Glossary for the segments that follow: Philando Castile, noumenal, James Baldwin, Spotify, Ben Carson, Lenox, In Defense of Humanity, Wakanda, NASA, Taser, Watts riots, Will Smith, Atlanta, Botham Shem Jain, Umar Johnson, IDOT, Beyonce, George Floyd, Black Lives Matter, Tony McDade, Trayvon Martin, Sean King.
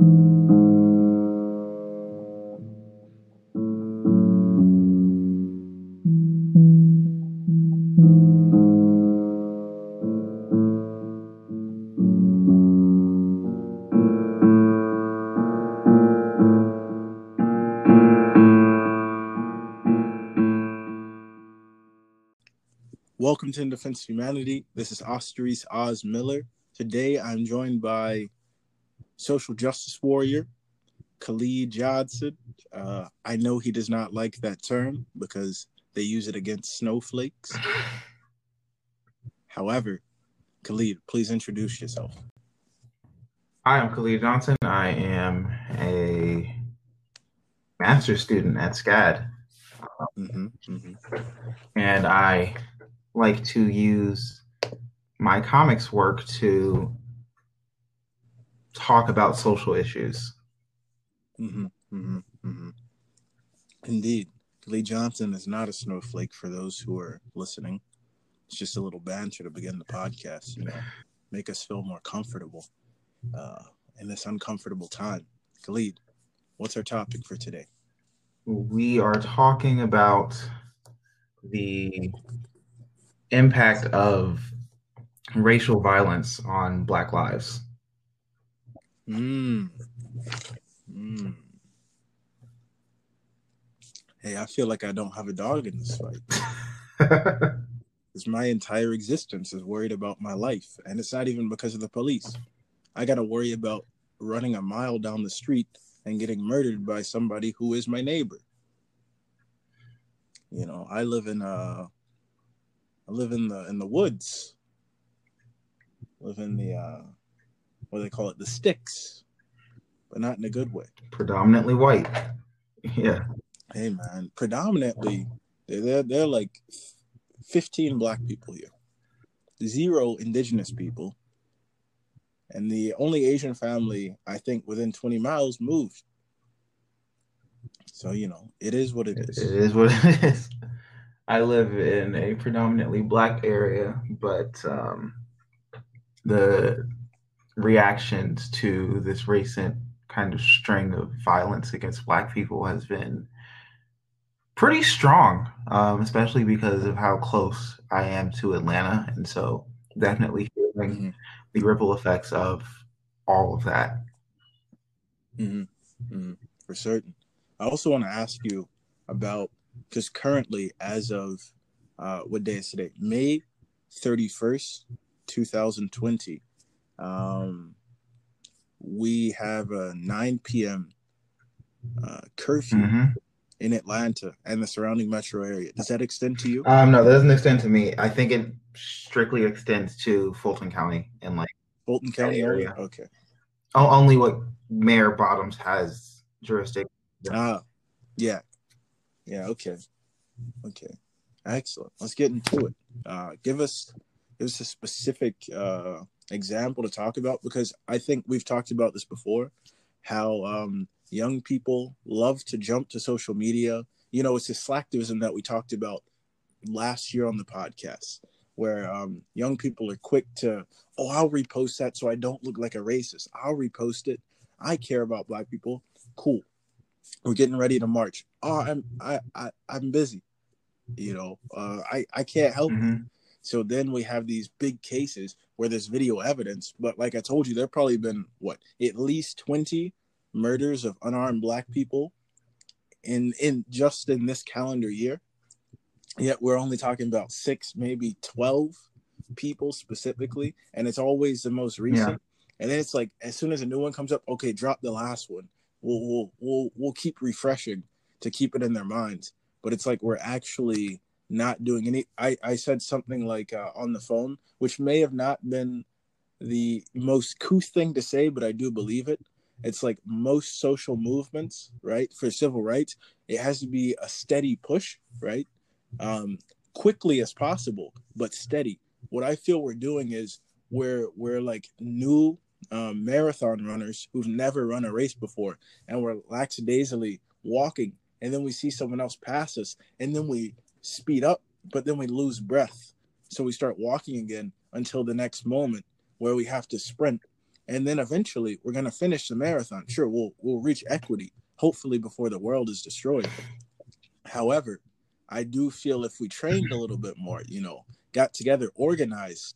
Welcome to In Defense of Humanity. This is Osteris Oz Miller. Today I'm joined by social justice warrior Khalid Johnson. I know he does not like that term because they use it against snowflakes. However, Khalid, please introduce yourself. Hi, I'm Khalid Johnson. I am a master's student at SCAD. And I like to use my comics work to talk about social issues. Indeed. Khalid Johnson is not a snowflake for those who are listening. It's just a little banter to begin the podcast, you know, make us feel more comfortable in this uncomfortable time. Khalid, what's our topic for today? We are talking about the impact of racial violence on Black lives. Hey, I feel like I don't have a dog in this fight. Because my entire existence is worried about my life. And it's not even because of the police. I got to worry about running a mile down the street and getting murdered by somebody who is my neighbor. You know, I live in the woods. Live in the what do they call it? The sticks, but not in a good way. Predominantly white. Yeah. Hey man, predominantly they're like 15 black people here, 0 indigenous people, and the only Asian family I think within 20 miles moved. So you know, it is what it is. It is what it is. I live in a predominantly black area, but the reactions to this recent kind of string of violence against black people has been pretty strong, especially because of how close I am to Atlanta. And so definitely feeling the ripple effects of all of that. For certain. I also want to ask you about, because currently, as of what day is today? May 31st, 2020. We have a 9 p.m. Curfew in Atlanta and the surrounding metro area. Does that extend to you? No, that doesn't extend to me. I think it strictly extends to Fulton county and like Fulton county area. Okay. Only what Mayor Bottoms has jurisdiction. Yeah. Yeah. Okay. Excellent. Let's get into it. Give us a specific example to talk about, because I think we've talked about this before, how young people love to jump to social media. You know, it's this slacktivism that we talked about last year on the podcast, where young people are quick to, oh, I'll repost that so I don't look like a racist. I'll repost it. I care about black people. Cool. We're getting ready to march. Oh, I'm busy. You know, I can't help you. So then we have these big cases where there's video evidence. But like I told you, there probably been, at least 20 murders of unarmed black people in this calendar year. Yet we're only talking about 6, maybe 12 people specifically. And it's always the most recent. Yeah. And then it's like, as soon as a new one comes up, okay, drop the last one. We'll keep refreshing to keep it in their minds, but it's like we're actually not doing any. I said something like on the phone, which may have not been the most cool thing to say, but I do believe it. It's like most social movements, right, for civil rights, it has to be a steady push, right, quickly as possible, but steady. What I feel we're doing is we're like new marathon runners who've never run a race before, and we're lackadaisically walking, and then we see someone else pass us, and then we speed up, but then we lose breath, so we start walking again until the next moment where we have to sprint. And then eventually we're going to finish the marathon. Sure, we'll reach equity, hopefully before the world is destroyed. However, I do feel if we trained a little bit more, you know, got together, organized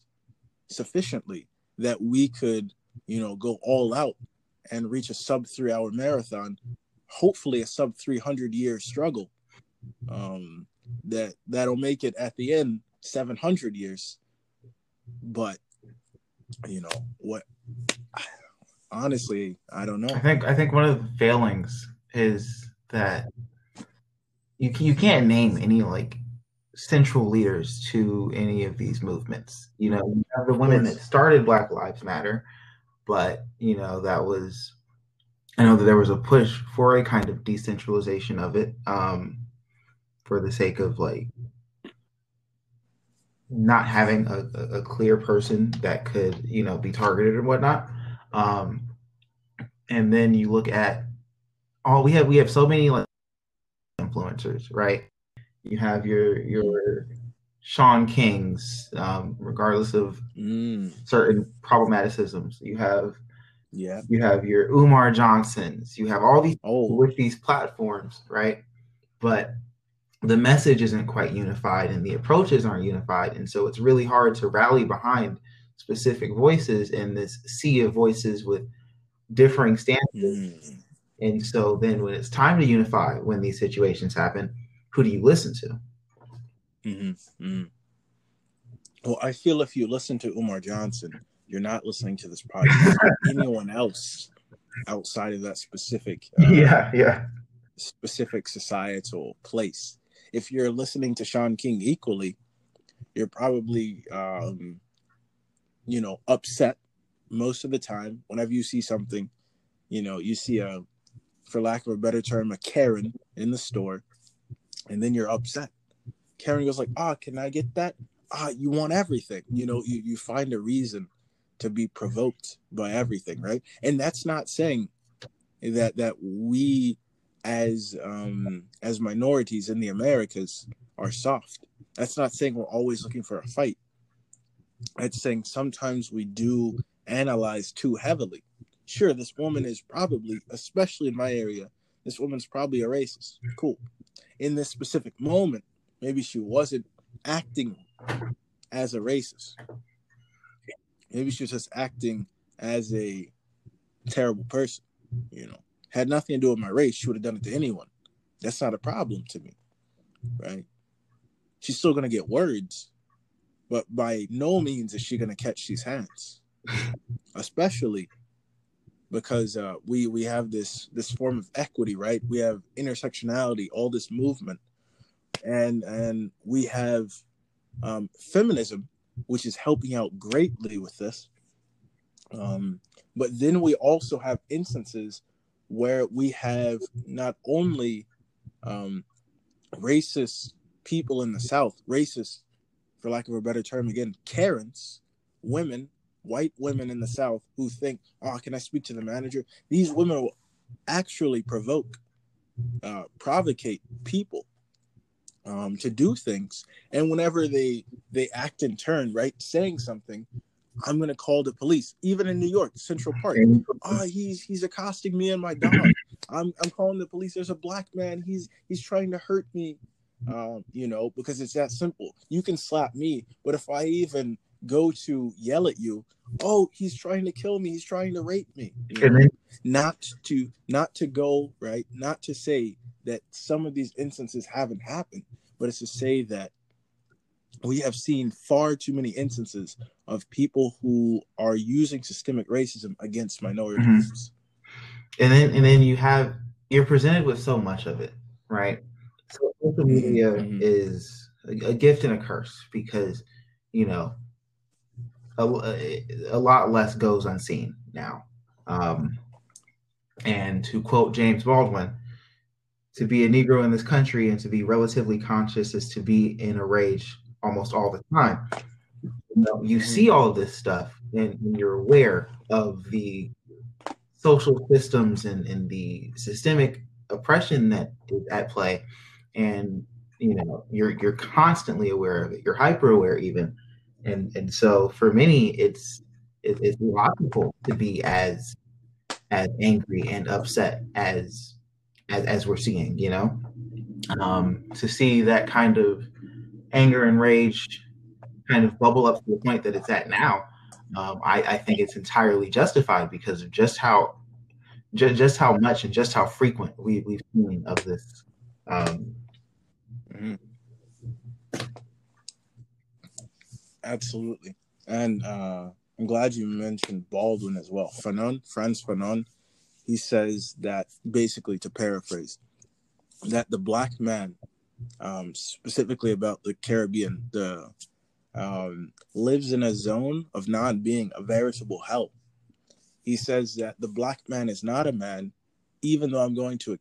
sufficiently that we could, you know, go all out and reach a sub 3 hour marathon, hopefully a sub 300 year struggle that'll make it at the end 700 years. But, you know, what, honestly, I don't know. I think one of the failings is that you can't name any like central leaders to any of these movements. You know, you have the women that started Black Lives Matter, but, you know, that was, I know that there was a push for a kind of decentralization of it for the sake of like not having a clear person that could, you know, be targeted and whatnot. And then you look at all we have so many like influencers, right? You have your Sean Kings, regardless of certain problematicisms. You have your Umar Johnsons. You have all these people with these platforms, right? But the message isn't quite unified and the approaches aren't unified. And so it's really hard to rally behind specific voices in this sea of voices with differing stances. And so then when it's time to unify, when these situations happen, who do you listen to? Well, I feel if you listen to Umar Johnson, you're not listening to this podcast. Anyone else outside of that specific, specific societal place. If you're listening to Sean King equally, you're probably, you know, upset most of the time. Whenever you see something, you know, you see a, for lack of a better term, a Karen in the store, and then you're upset. Karen goes like, can I get that? You want everything. You know, you find a reason to be provoked by everything, right? And that's not saying that we as minorities in the Americas are soft. That's not saying we're always looking for a fight. That's saying sometimes we do analyze too heavily. Sure, this woman is probably, especially in my area, this woman's probably a racist. Cool. In this specific moment, maybe she wasn't acting as a racist. Maybe she was just acting as a terrible person, you know. Had nothing to do with my race. She would have done it to anyone. That's not a problem to me, right? She's still going to get words, but by no means is she going to catch these hands, especially because we have this form of equity, right? We have intersectionality, all this movement, and we have feminism, which is helping out greatly with this. But then we also have instances where we have not only racist people in the South, racist, for lack of a better term, again, Karens, women, white women in the South who think, can I speak to the manager? These women will actually provocate people to do things. And whenever they act in turn, right, saying something, I'm going to call the police. Even in New York, Central Park, he's accosting me and my dog. I'm calling the police. There's a black man. He's trying to hurt me, you know, because it's that simple. You can slap me, but if I even go to yell at you, he's trying to kill me, he's trying to rape me, you know? Not to go right, not to say that some of these instances haven't happened, but it's to say that we have seen far too many instances of people who are using systemic racism against minorities. And then you're presented with so much of it, right? So social media is a gift and a curse, because, you know, a lot less goes unseen now. And to quote James Baldwin, to be a Negro in this country and to be relatively conscious is to be in a rage almost all the time. You know, you see all of this stuff and you're aware of the social systems and the systemic oppression that is at play. And, you know, you're constantly aware of it. You're hyper aware even. And so for many, it's it's logical to be as angry and upset as we're seeing, you know, to see that kind of anger and rage kind of bubble up to the point that it's at now. I think it's entirely justified because of just how much and just how frequent we've seen of this. Absolutely. And I'm glad you mentioned Baldwin as well. Frantz Fanon, he says that, basically to paraphrase, that the black man, specifically about the Caribbean, lives in a zone of not being a veritable hell. He says that the black man is not a man, even though I'm going to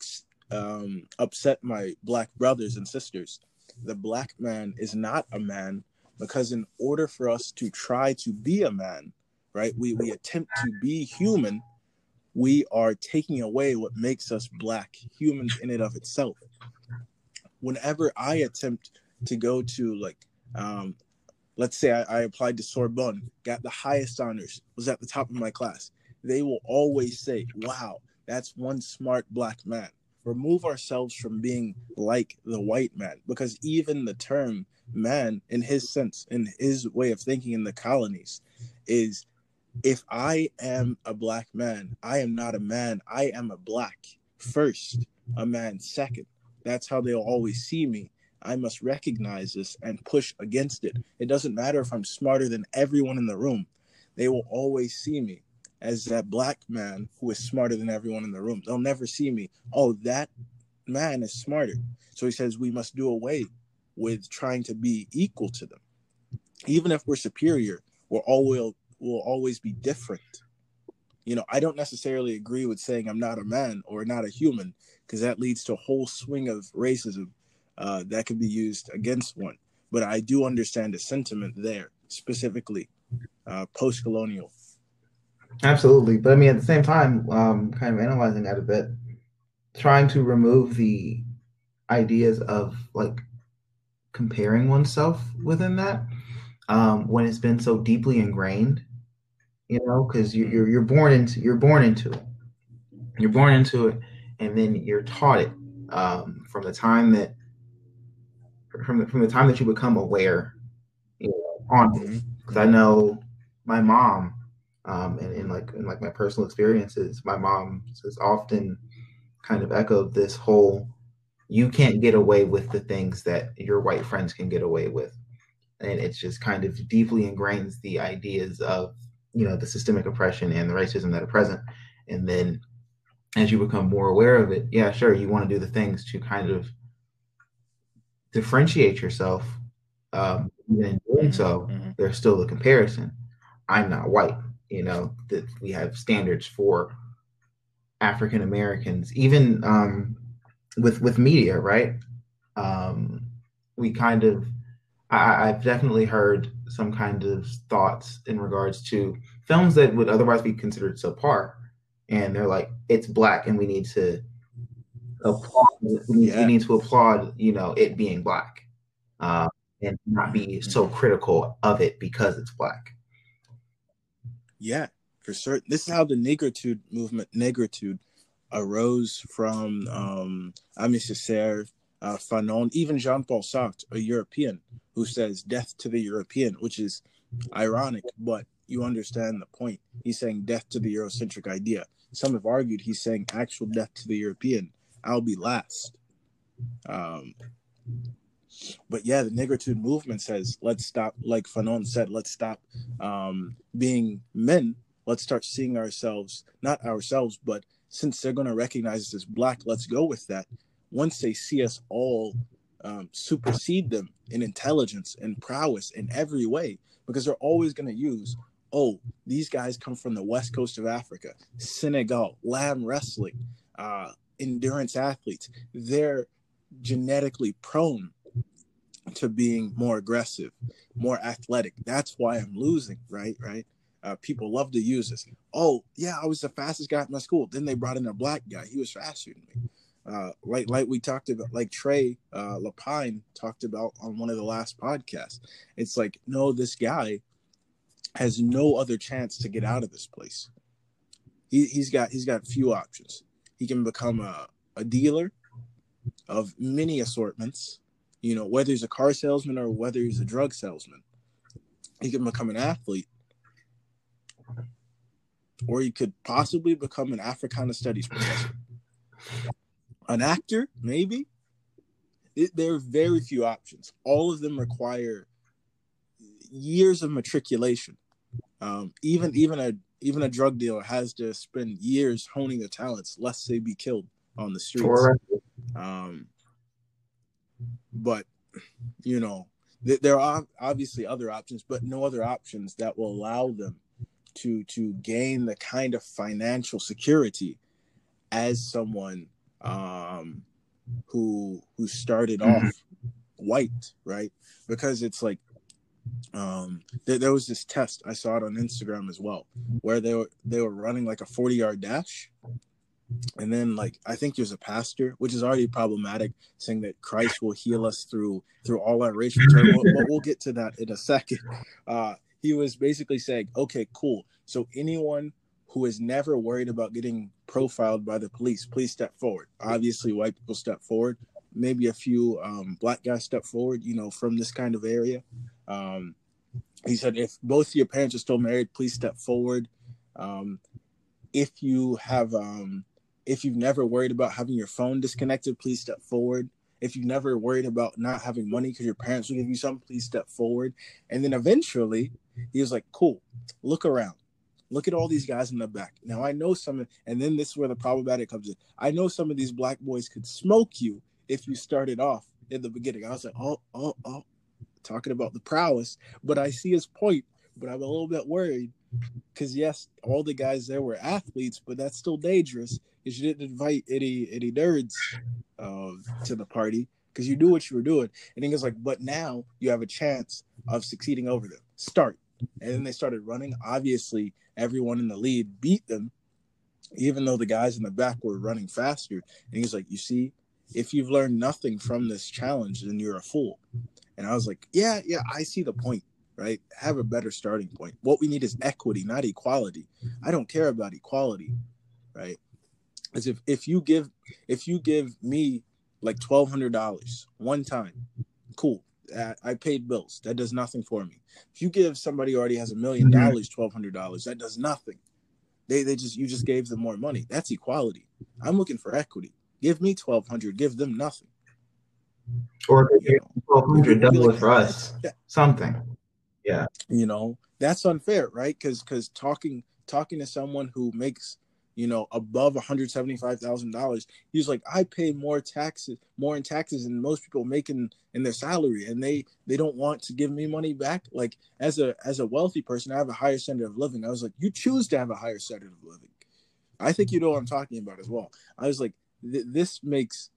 upset my black brothers and sisters. The black man is not a man because in order for us to try to be a man, right, we attempt to be human, we are taking away what makes us black, humans in and of itself. Whenever I attempt to go to, like, let's say I applied to Sorbonne, got the highest honors, was at the top of my class, they will always say, wow, that's one smart black man. Remove ourselves from being like the white man, because even the term man, in his sense, in his way of thinking in the colonies, is if I am a black man, I am not a man. I am a black first, a man second. That's how they'll always see me. I must recognize this and push against it. It doesn't matter if I'm smarter than everyone in the room. They will always see me as that black man who is smarter than everyone in the room. They'll never see me, oh, that man is smarter. So he says we must do away with trying to be equal to them. Even if we're superior, we'll always be different. You know, I don't necessarily agree with saying I'm not a man or not a human, because that leads to a whole swing of racism that can be used against one. But I do understand the sentiment there, specifically post-colonial. Absolutely. But I mean, at the same time, kind of analyzing that a bit, trying to remove the ideas of like comparing oneself within that when it's been so deeply ingrained, you know, because you're born into it, and then you're taught it from the time that you become aware, you know, on it. Because I know my mom. And in my personal experiences, my mom has often kind of echoed this whole, you can't get away with the things that your white friends can get away with. And it's just kind of deeply ingrains the ideas of, you know, the systemic oppression and the racism that are present. And then as you become more aware of it, yeah, sure, you want to do the things to kind of differentiate yourself. Even in doing so, there's still the comparison. I'm not white. You know, that we have standards for African Americans, even with media, right? I've definitely heard some kind of thoughts in regards to films that would otherwise be considered subpar, and they're like, it's black, and we need to applaud. We need to applaud, you know, it being black, and not be so critical of it because it's black. Yeah, for certain. This is how the negritude movement, arose from Aimé Césaire, Fanon, even Jean-Paul Sartre, a European, who says death to the European, which is ironic, but you understand the point. He's saying death to the Eurocentric idea. Some have argued he's saying actual death to the European. I'll be last. But yeah, the negritude movement says, let's stop, like Fanon said, let's stop being men. Let's start seeing ourselves, not ourselves, but since they're going to recognize us as black, let's go with that. Once they see us all supersede them in intelligence and prowess in every way, because they're always going to use, oh, these guys come from the west coast of Africa, Senegal, lamb wrestling, endurance athletes. They're genetically prone to being more aggressive, more athletic. That's why I'm losing, right? People love to use this. Oh, yeah, I was the fastest guy at my school. Then they brought in a black guy. He was faster than me. Like we talked about, like Trey Lapine talked about on one of the last podcasts. It's like, no, this guy has no other chance to get out of this place. He's got few options. He can become a dealer of many assortments, you know, whether he's a car salesman or whether he's a drug salesman. He can become an athlete, or he could possibly become an Africana studies professor, an actor, maybe. There are very few options. All of them require years of matriculation. Even a drug dealer has to spend years honing their talents, lest they be killed on the streets. Sure. But, you know, there are obviously other options, but no other options that will allow them to gain the kind of financial security as someone who started off white, right? Because it's like there was this test, I saw it on Instagram as well, where they were running like a 40-yard dash. And then, like, I think there's a pastor, which is already problematic, saying that Christ will heal us through all our racial turmoil. But we'll get to that in a second. He was basically saying, okay, cool. So anyone who is never worried about getting profiled by the police, please step forward. Obviously, white people step forward. Maybe a few black guys step forward, you know, from this kind of area. He said, if both your parents are still married, please step forward. If you've never worried about having your phone disconnected, please step forward. If you've never worried about not having money because your parents will give you something, please step forward. And then eventually, he was like, cool, look around. Look at all these guys in the back. Now, I know some, and then this is where the problematic comes in. I know some of these black boys could smoke you if you started off in the beginning. I was like, oh, talking about the prowess. But I see his point, but I'm a little bit worried. Because yes, all the guys there were athletes, but that's still dangerous. Because you didn't invite any nerds to the party because you knew what you were doing. And he was like, but now you have a chance of succeeding over them. Start. And then they started running. Obviously, everyone in the lead beat them, even though the guys in the back were running faster. And he's like, you see, if you've learned nothing from this challenge, then you're a fool. And I was like, yeah, I see the point. Right? Have a better starting point. What we need is equity, not equality. I don't care about equality, right? As if you give me like $1,200 one time, cool. I paid bills. That does nothing for me. If you give somebody who already has $1 million $1,200, that does nothing. You just gave them more money. That's equality. I'm looking for equity. Give me $1,200. Give them nothing. Or if they gave $1,200, double it for us. Yeah. Something. Yeah, you know, that's unfair, right? Because talking to someone who makes, you know, above $175,000, he's like, I pay more in taxes than most people making in their salary, and they don't want to give me money back. Like, as a wealthy person, I have a higher standard of living. I was like, you choose to have a higher standard of living. I think you know what I'm talking about as well. I was like, this makes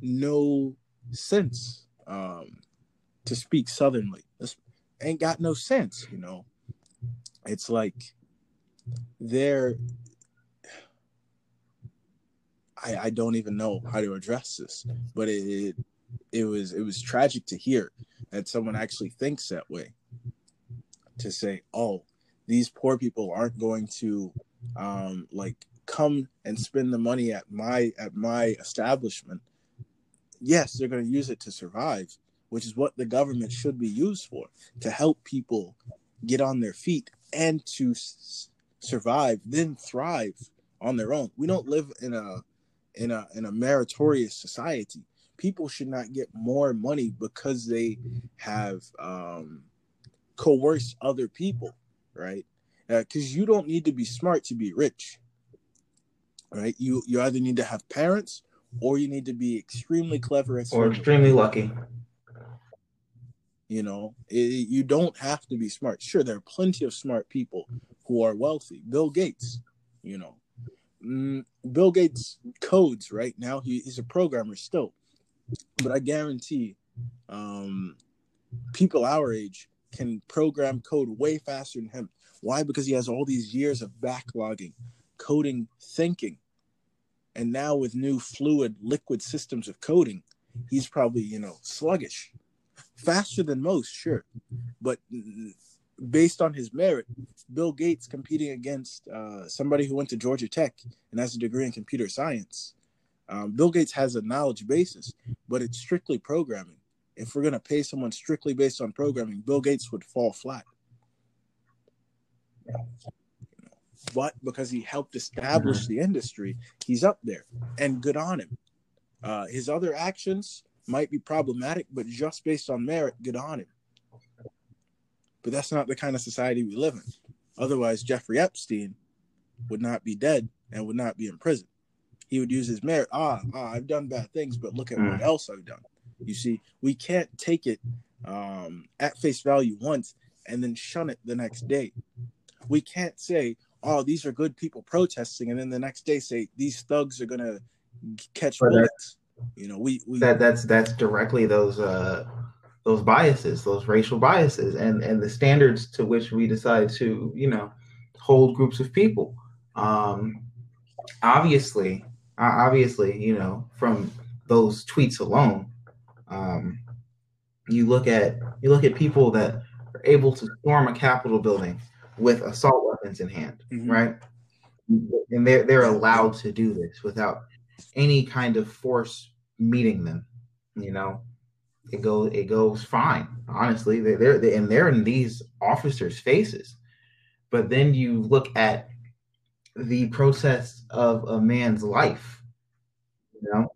no sense. To speak southernly, this ain't got no sense, you know. It's like I don't even know how to address this, but it was tragic to hear that someone actually thinks that way. To say, oh, these poor people aren't going to like come and spend the money at my establishment. Yes, they're going to use it to survive, which is what the government should be used for, to help people get on their feet and to survive, then thrive on their own. We don't live in a meritorious society. People should not get more money because they have coerced other people, right? Because you don't need to be smart to be rich, right? You either need to have parents or you need to be extremely clever or extremely lucky. You know, you don't have to be smart. Sure, there are plenty of smart people who are wealthy. Bill Gates, you know. Bill Gates codes right now. He's a programmer still. But I guarantee people our age can program code way faster than him. Why? Because he has all these years of backlogging, coding, thinking. And now with new fluid, liquid systems of coding, he's probably, you know, sluggish. Faster than most, sure, but based on his merit. Bill Gates competing against somebody who went to Georgia Tech and has a degree in computer science. Bill Gates has a knowledge basis, but it's strictly programming. If we're going to pay someone strictly based on programming, Bill Gates would fall flat. But because he helped establish the industry, he's up there, and good on him. His other actions might be problematic, but just based on merit, good on him. But that's not the kind of society we live in. Otherwise, Jeffrey Epstein would not be dead and would not be in prison. He would use his merit. I've done bad things, but look at what else I've done. You see, we can't take it at face value once and then shun it the next day. We can't say, oh, these are good people protesting, and then the next day say these thugs are going to catch bullets. You know, that's directly those biases, those racial biases, and the standards to which we decide to, you know, hold groups of people. Obviously, you know, from those tweets alone, you look at people that are able to storm a Capitol building with assault weapons in hand, right? And they're allowed to do this without any kind of force meeting them. You know, it goes fine. Honestly, they're in these officers' faces. But then you look at the protests of a man's life, you know,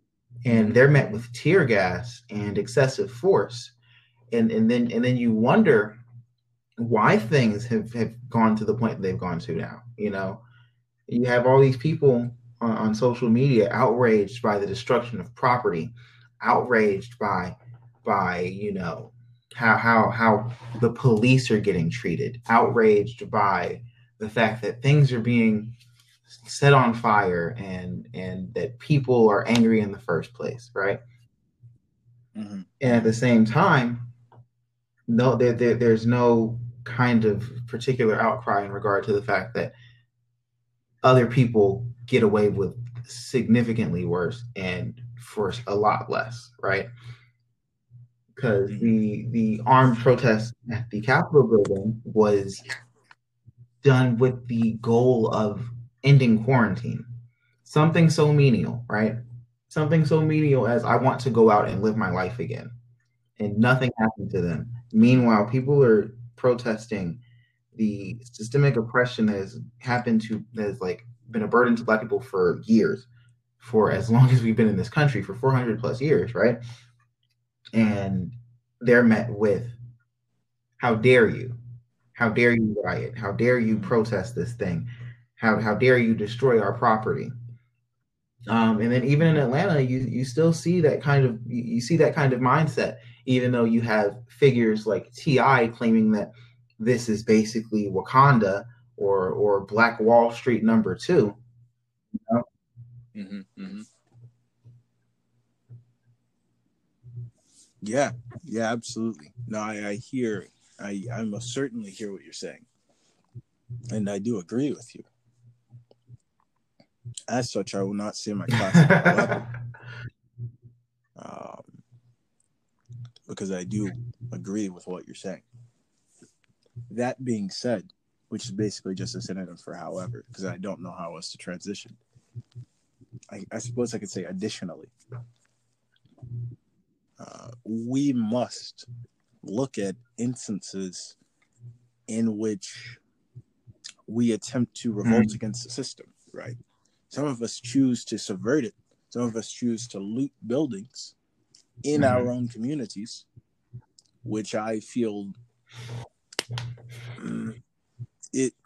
and they're met with tear gas and excessive force, and then you wonder why things have gone to the point they've gone to now. You know, you have all these people on social media outraged by the destruction of property, outraged by you know, how the police are getting treated, outraged by the fact that things are being set on fire and that people are angry in the first place, right? And at the same time, no, there's no kind of particular outcry in regard to the fact that other people get away with significantly worse and for a lot less, right? Because the armed protest at the Capitol building was done with the goal of ending quarantine. Something so menial, right? Something so menial as I want to go out and live my life again. And nothing happened to them. Meanwhile, people are protesting the systemic oppression that has been a burden to Black people for years, for as long as we've been in this country, for 400 plus years, right? And they're met with, how dare you? How dare you riot? How dare you protest this thing? How dare you destroy our property? And then even in Atlanta, you still see that kind of mindset, even though you have figures like T.I. claiming that this is basically Wakanda or Black Wall Street #2. You know? Yeah, absolutely. No, I hear. I most certainly hear what you're saying, and I do agree with you. As such, I will not say my class because I do agree with what you're saying. That being said, which is basically just a synonym for however, because I don't know how else to transition. I suppose I could say additionally, we must look at instances in which we attempt to revolt against the system, right? Some of us choose to subvert it. Some of us choose to loot buildings in our own communities, which I feel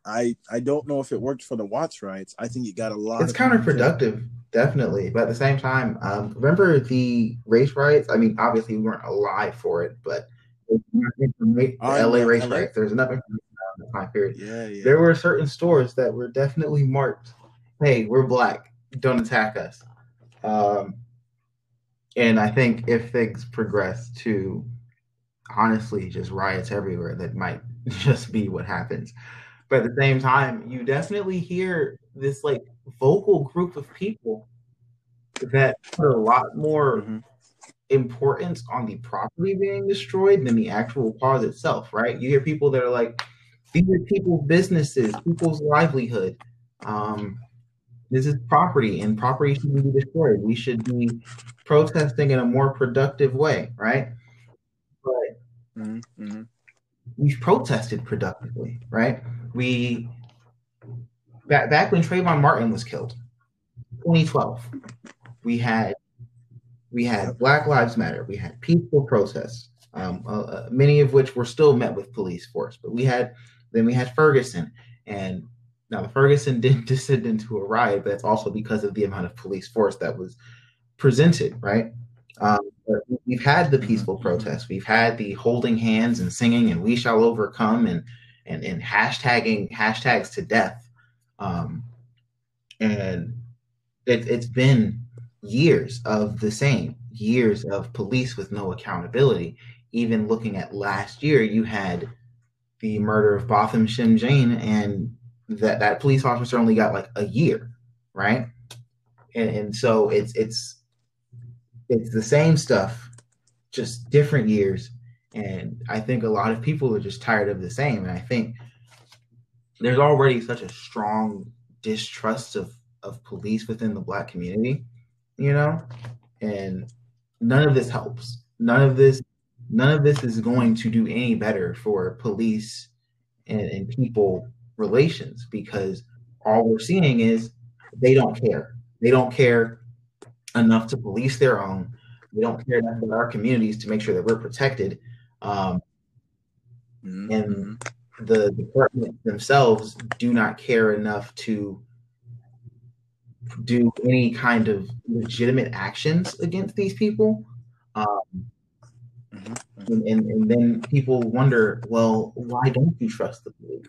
I don't know if it worked for the Watts riots. I think it got a lot. It's counterproductive, definitely. But at the same time, remember the race riots? I mean, obviously we weren't alive for it, but the LA race riots. There's enough information around the time period. Yeah. There were certain stores that were definitely marked, hey, we're Black, don't attack us. And I think if things progress to honestly just riots everywhere, that might just be what happens. But at the same time, you definitely hear this like vocal group of people that put a lot more importance on the property being destroyed than the actual cause itself, right? You hear people that are like, These are people's businesses, people's livelihood. This is property, and property shouldn't be destroyed. We should be protesting in a more productive way, right? But we've protested productively, right? We back when Trayvon Martin was killed, 2012, we had Black Lives Matter, we had peaceful protests, many of which were still met with police force. But we had Ferguson, and now the Ferguson didn't descend into a riot, but it's also because of the amount of police force that was presented, right? We've had the peaceful protests. We've had the holding hands and singing and "We Shall Overcome" and hashtags to death. And it's been years of the same, years of police with no accountability. Even looking at last year, you had the murder of Botham Shem Jain, and that police officer only got like a year, right? And so it's the same stuff, just different years. And I think a lot of people are just tired of the same. And I think there's already such a strong distrust of police within the Black community, you know, and none of this helps. None of this is going to do any better for police and people relations, because all we're seeing is they don't care. They don't care enough to police their own. They don't care enough about our communities to make sure that we're protected. And the departments themselves do not care enough to do any kind of legitimate actions against these people. And then people wonder, well, why don't you trust the police?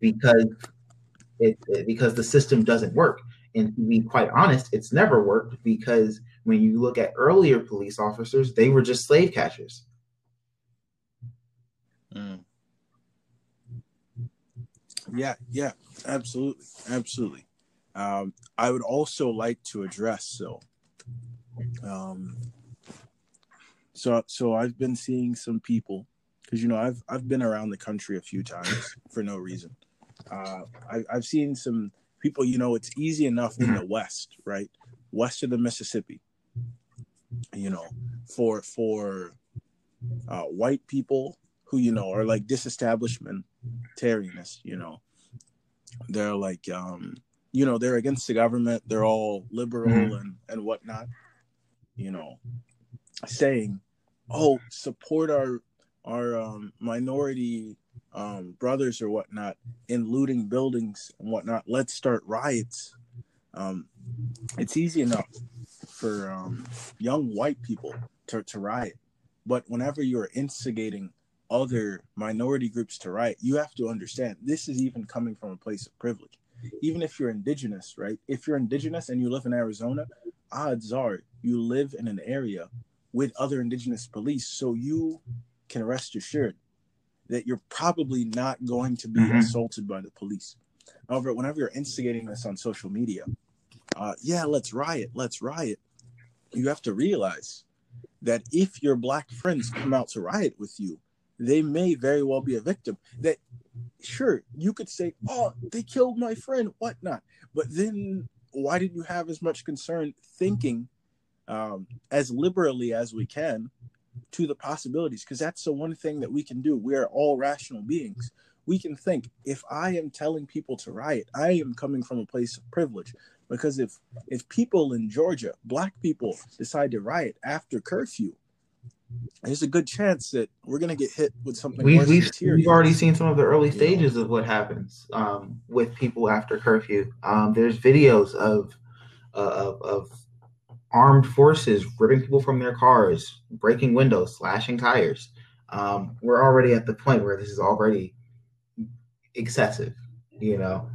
Because the system doesn't work. And to be quite honest, it's never worked, because when you look at earlier police officers, they were just slave catchers. Yeah, absolutely. I would also like to address, so I've been seeing some people, because, you know, I've been around the country a few times for no reason. I've seen some people, you know, it's easy enough in the West, right? West of the Mississippi, you know, for white people who, you know, are like disestablishmentarianists, you know, they're like, you know, they're against the government. They're all liberal and whatnot, you know, saying, oh, support our minority brothers or whatnot in looting buildings and whatnot. Let's start riots. It's easy enough for young white people to riot. But whenever you're instigating other minority groups to riot, you have to understand this is even coming from a place of privilege. Even if you're indigenous, right? If you're indigenous and you live in Arizona, odds are you live in an area with other indigenous police, so you can rest assured that you're probably not going to be assaulted by the police. However, whenever you're instigating this on social media, let's riot, you have to realize that if your Black friends come out to riot with you, they may very well be a victim. That, sure, you could say, oh, they killed my friend, whatnot. But then why did you have as much concern thinking as liberally as we can to the possibilities? Because that's the one thing that we can do. We are all rational beings. We can think, if I am telling people to riot, I am coming from a place of privilege. Because if people in Georgia, Black people, decide to riot after curfew, there's a good chance that we're going to get hit with something worse. We've already seen some of the early stages of what happens with people after curfew. There's videos of armed forces ripping people from their cars, breaking windows, slashing tires. We're already at the point where this is already excessive, you know.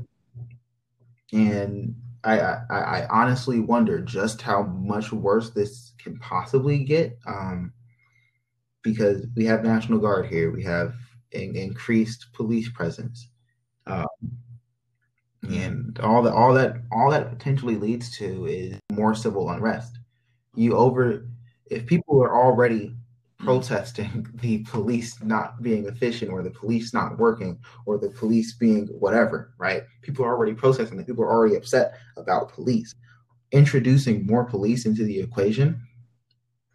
And I honestly wonder just how much worse this can possibly get, because we have National Guard here, we have an increased police presence, and all that potentially leads to is more civil unrest. If people are already protesting the police not being efficient, or the police not working, or the police being whatever, right? People are already protesting. People are already upset about police. Introducing more police into the equation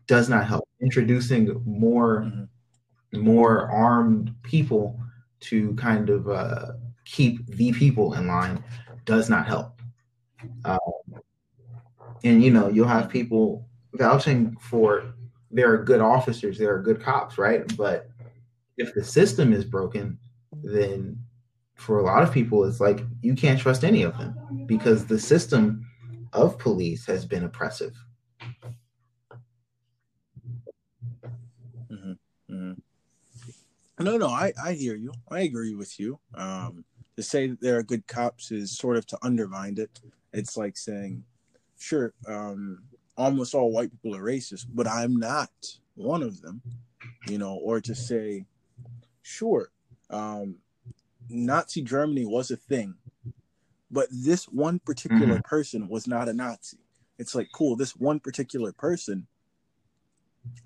does not help. Introducing more armed people to kind of keep the people in line does not help. And, you know, you'll have people vouching for there are good officers, there are good cops, right? But if the system is broken, then for a lot of people, it's like you can't trust any of them because the system of police has been oppressive. No, I hear you. I agree with you. To say that there are good cops is sort of to undermine it. It's like saying, sure, almost all white people are racist, but I'm not one of them, you know, or to say, sure, Nazi Germany was a thing, but this one particular person was not a Nazi. It's like, cool, this one particular person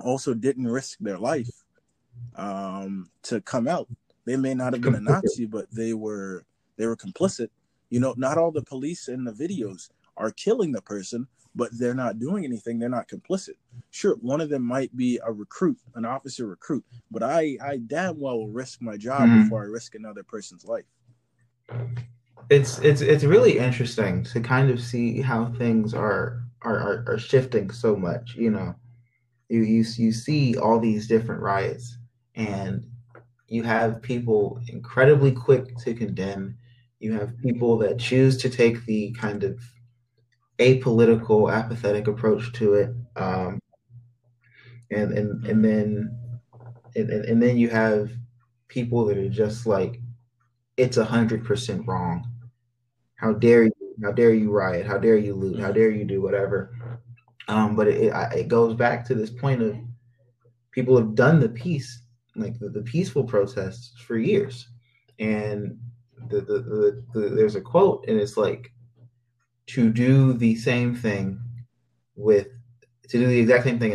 also didn't risk their life to come out. They may not have been a Nazi, but they were complicit. You know, not all the police in the videos are killing the person, but they're not doing anything. They're not complicit. Sure, one of them might be a recruit, an officer recruit, but I damn well will risk my job before I risk another person's life. It's really interesting to kind of see how things are shifting so much. You know, you see all these different riots, and you have people incredibly quick to condemn. You have people that choose to take the kind of apolitical, apathetic approach to it, and then you have people that are just like, it's 100% wrong. How dare you? How dare you riot? How dare you loot? How dare you do whatever? But it goes back to this point of people have done the peace, like the peaceful protests for years, and there's a quote, and it's like, to do the exact same thing and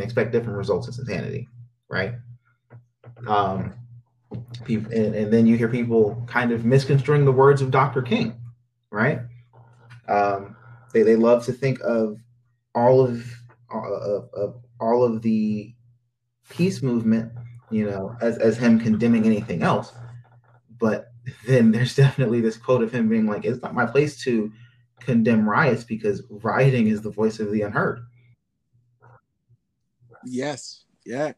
expect different results is insanity, right? People, and then you hear people kind of misconstruing the words of Dr. King, right? They love to think of all of the peace movement, you know, as him condemning anything else. But then there's definitely this quote of him being like, it's not my place to condemn riots because rioting is the voice of the unheard. Yes. Yeah.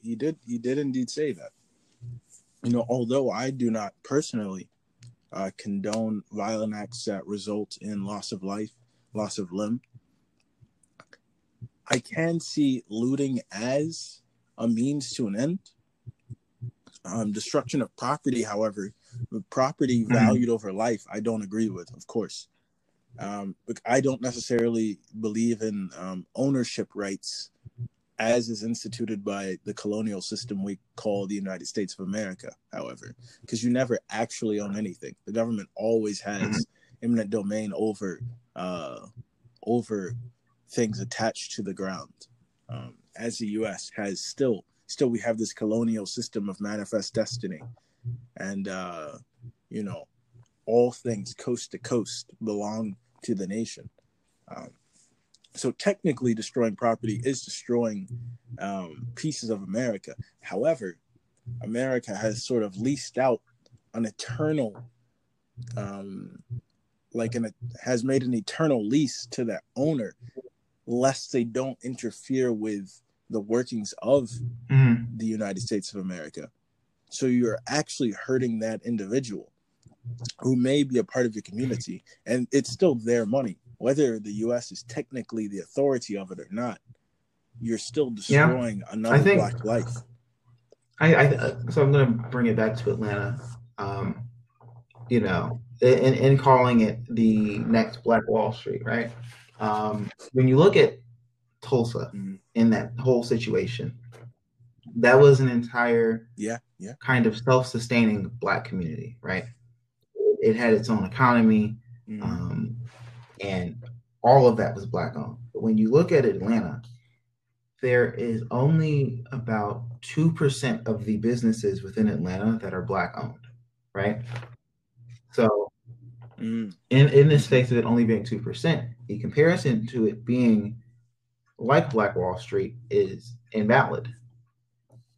He did indeed say that. You know, although I do not personally condone violent acts that result in loss of life, loss of limb, I can see looting as a means to an end. Destruction of property, however, property valued over life, I don't agree with, of course. I don't necessarily believe in ownership rights as is instituted by the colonial system we call the United States of America, however, because you never actually own anything. The government always has eminent domain over things attached to the ground. As the U.S. has still we have this colonial system of manifest destiny, and you know, all things coast to coast belong to the nation. So technically destroying property is destroying pieces of America. However, America has sort of leased out an eternal, has made an eternal lease to that owner, lest they don't interfere with the workings of the United States of America. So you're actually hurting that individual who may be a part of your community, and it's still their money. Whether the U.S. is technically the authority of it or not, you're still destroying another Black life. So I'm going to bring it back to Atlanta, you know, in calling it the next Black Wall Street, right? When you look at Tulsa in that whole situation, that was an entire kind of self-sustaining Black community, right? It had its own economy, and all of that was Black owned. But when you look at Atlanta, there is only about 2% of the businesses within Atlanta that are Black owned, right? So in the space of it only being 2%, the comparison to it being like Black Wall Street is invalid.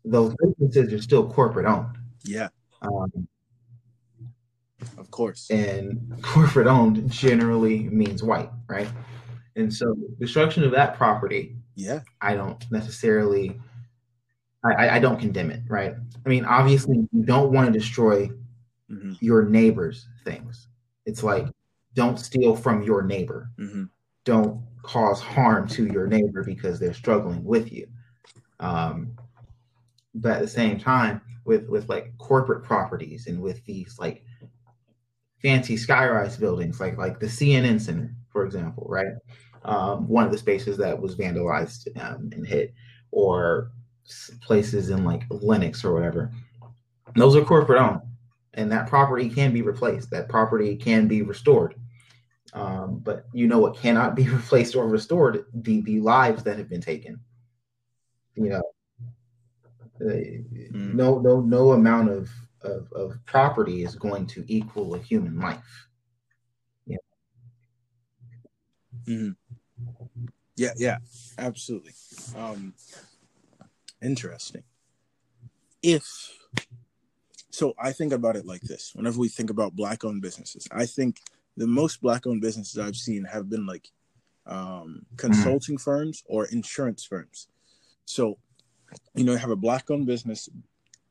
Those businesses are still corporate owned. Yeah. Of course. And corporate owned generally means white, right? And so destruction of that property, yeah, I don't necessarily, I don't condemn it, right? I mean, obviously you don't want to destroy your neighbor's things. It's like, don't steal from your neighbor. Don't cause harm to your neighbor because they're struggling with you. But at the same time, with like corporate properties and with these like fancy skyrise buildings, like the CNN Center, for example, right? One of the spaces that was vandalized and hit, or places in like Lenox or whatever. Those are corporate owned, and that property can be replaced. That property can be restored. But you know what cannot be replaced or restored? The lives that have been taken. You know, no amount of property is going to equal a human life. Yeah. Yeah. Yeah. Absolutely. Interesting. So I think about it like this. Whenever we think about Black-owned businesses, I think the most Black-owned businesses I've seen have been like consulting firms or insurance firms. So, you know, you have a Black-owned business,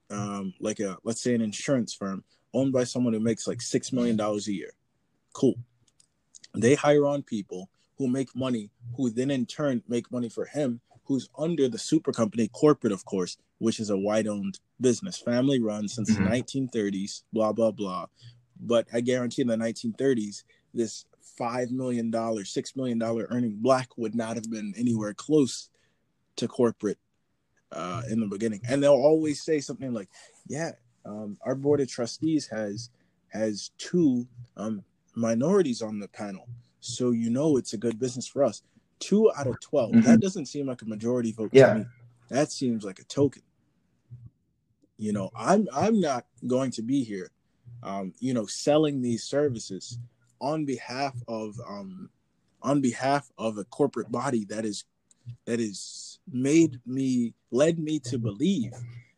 like a, let's say an insurance firm owned by someone who makes like $6 million a year. Cool. They hire on people who make money, who then in turn make money for him, who's under the super company, corporate, of course, which is a white-owned business, family-run since the 1930s, blah, blah, blah. But I guarantee in the 1930s, this $5 million, $6 million earning Black would not have been anywhere close to corporate in the beginning. And they'll always say something like, yeah, our board of trustees has two minorities on the panel. So, you know, it's a good business for us. 2 out of 12. That doesn't seem like a majority vote to me. That seems like a token. You know, I'm not going to be here, you know, selling these services on behalf of a corporate body that is led me to believe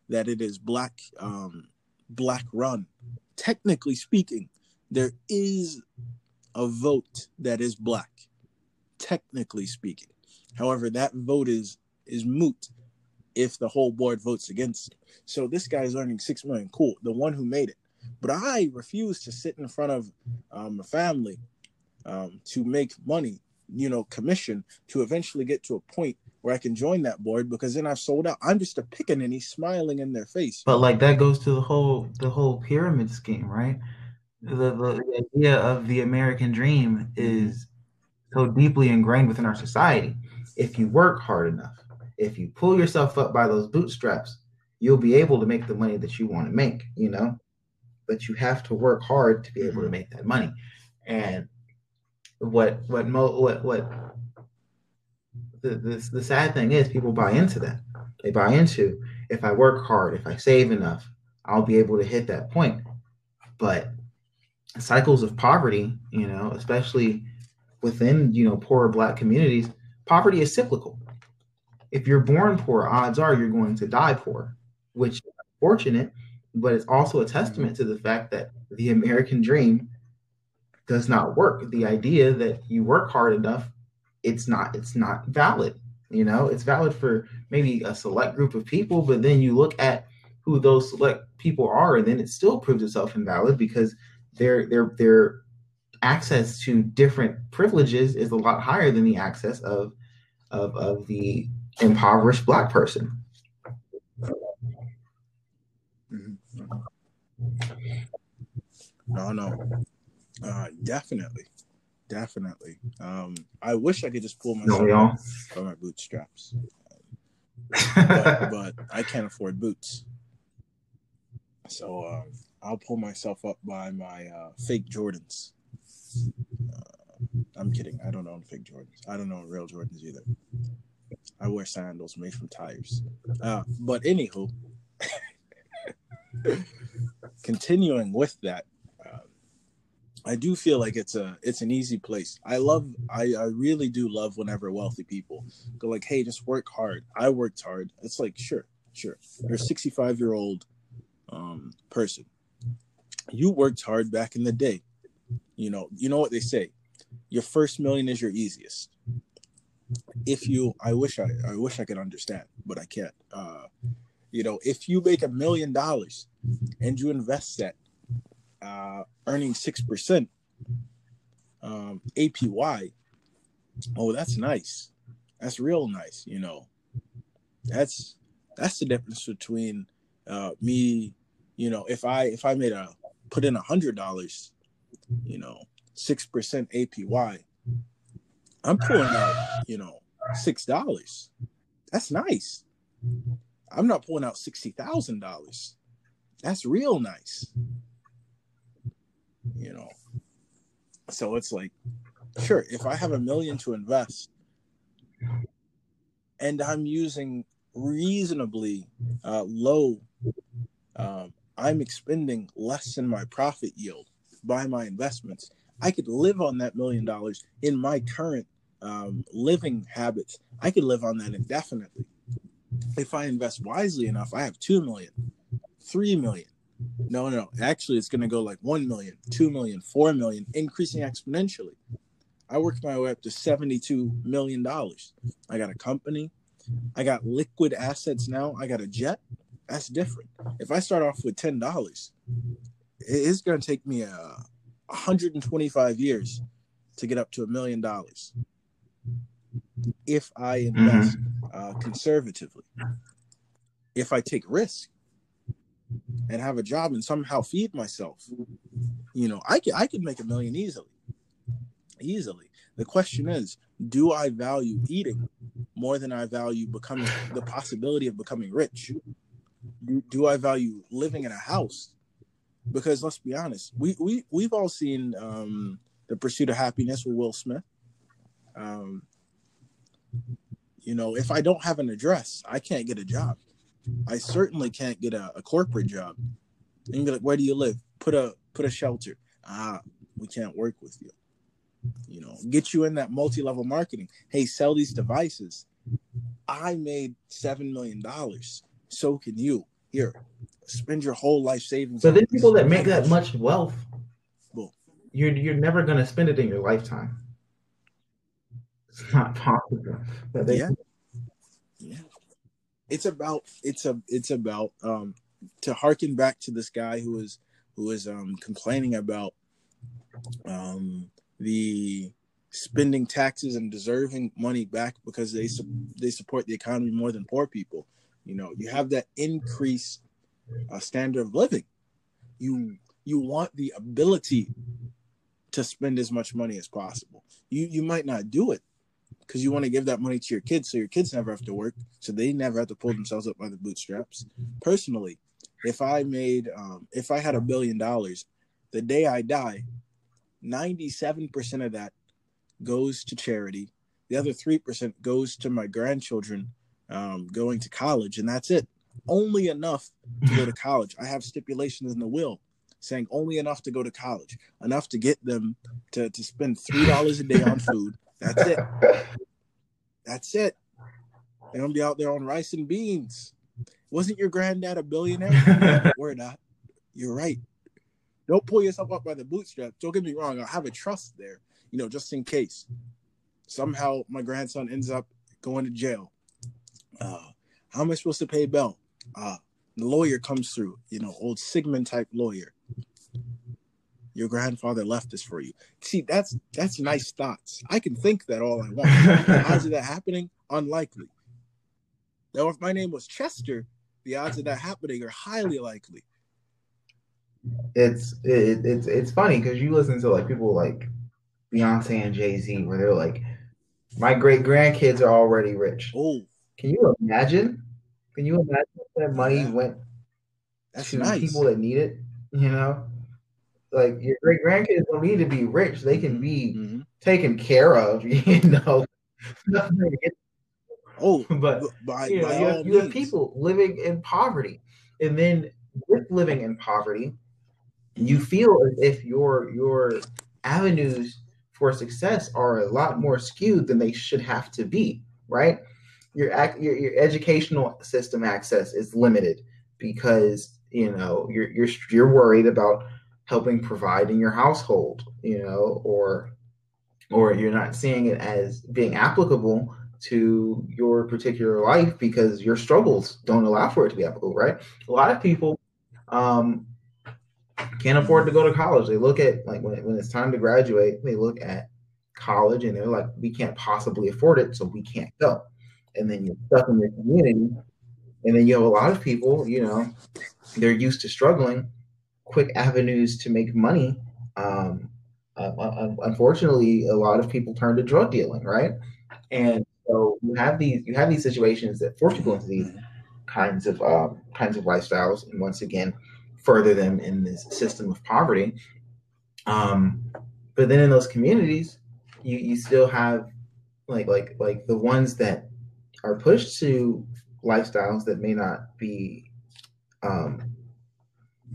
that it is Black run. Technically speaking, there is a vote that is Black. Technically speaking, however, that vote is moot if the whole board votes against it. So this guy is earning $6 million. Cool, the one who made it. But I refuse to sit in front of a family to make money, you know, commission to eventually get to a point where I can join that board because then I've sold out. I'm just a pickaninny smiling in their face. But like that goes to the whole pyramid scheme, right? The idea of the American dream is so deeply ingrained within our society. If you work hard enough, if you pull yourself up by those bootstraps, you'll be able to make the money that you want to make, you know, but you have to work hard to be able to make that money. And the sad thing is people buy into that. They buy into, if I work hard, if I save enough, I'll be able to hit that point. But cycles of poverty, you know, especially within, you know, poorer Black communities, poverty is cyclical. If you're born poor, odds are you're going to die poor, which is unfortunate, but it's also a testament to the fact that the American dream does not work. The idea that you work hard enough, it's not valid. You know, it's valid for maybe a select group of people, but then you look at who those select people are, and then it still proves itself invalid because they're access to different privileges is a lot higher than the access of the impoverished Black person. No, definitely. I wish I could just pull myself by my bootstraps, but I can't afford boots, so I'll pull myself up by my fake Jordans. I'm kidding. I don't own fake Jordans. I don't own real Jordans either. I wear sandals made from tires. But anywho, continuing with that, I do feel like it's an easy place. I really do love whenever wealthy people go like, hey, just work hard. I worked hard. It's like, sure. You're a 65-year-old person. You worked hard back in the day. You know what they say. Your first million is your easiest. I wish I could understand, but I can't. If you make $1 million and you invest that, earning 6% APY, oh, that's nice. That's real nice. That's the difference between me. If I made put in $100, 6% APY, I'm pulling out, $6. That's nice. I'm not pulling out $60,000. That's real nice. So it's like, sure, if I have $1 million to invest and I'm using reasonably low, I'm expending less than my profit yield by my investments, I could live on that $1 million in my current living habits. I could live on that indefinitely. If I invest wisely enough, I have 2 million, 3 million. No. Actually, it's going to go like 1 million, 2 million, 4 million, increasing exponentially. I worked my way up to $72 million. I got a company. I got liquid assets now. I got a jet. That's different. If I start off with $10, it's going to take me 125 years to get up to $1 million if I invest conservatively. If I take risk and have a job and somehow feed myself, I could make $1 million easily. The question is, do I value eating more than I value becoming the possibility of becoming rich? Do I value living in a house? Because let's be honest, we've all seen The Pursuit of Happiness with Will Smith. If I don't have an address, I can't get a job. I certainly can't get a corporate job. And be like, where do you live? Put a shelter. We can't work with you. Get you in that multi-level marketing. Hey, sell these devices. I made $7 million. So can you. Here, spend your whole life savings. So there's people that make that much wealth. Boom. You're never going to spend it in your lifetime. It's not possible. But yeah. It's about to harken back to this guy who is complaining about the spending taxes and deserving money back because they support the economy more than poor people. You have that increased standard of living. You want the ability to spend as much money as possible. You might not do it because you want to give that money to your kids so your kids never have to work, so they never have to pull themselves up by the bootstraps. Personally, if I had $1 billion, the day I die, 97% of that goes to charity. The other 3% goes to my grandchildren going to college, and that's it. Only enough to go to college. I have stipulations in the will saying only enough to go to college, enough to get them to spend $3 a day on food. That's it. That's it. They're going to be out there on rice and beans. Wasn't your granddad a billionaire? We're not. You're right. Don't pull yourself up by the bootstraps. Don't get me wrong. I have a trust there, just in case. Somehow my grandson ends up going to jail. How am I supposed to pay bail? The lawyer comes through, old Sigmund type lawyer. Your grandfather left this for you. See, that's nice thoughts. I can think that all I want. Odds of that happening? Unlikely. Now, if my name was Chester, the odds of that happening are highly likely. It's funny because you listen to people like Beyonce and Jay-Z where they're like, my great grandkids are already rich. Oh, can you imagine? Can you imagine if that money went to people that need it? Like your great grandkids don't need to be rich; they can be taken care of. Oh, but you know, you have people living in poverty, and then with living in poverty, you feel as if your avenues for success are a lot more skewed than they should have to be, right? Your educational system access is limited because you know you're worried about helping provide in your household, you know, or you're not seeing it as being applicable to your particular life because your struggles don't allow for it to be applicable, right? A lot of people can't afford to go to college. They look at, like, when it's time to graduate, they look at college and they're like, we can't possibly afford it, so we can't go. And then you're stuck in your community. And then you have a lot of people, you know, they're used to struggling, quick avenues to make money. Unfortunately, a lot of people turn to drug dealing, right? And so you have these situations that force people into these kinds of lifestyles, and once again, further them in this system of poverty. But then in those communities, you still have like the ones that are pushed to lifestyles that may not be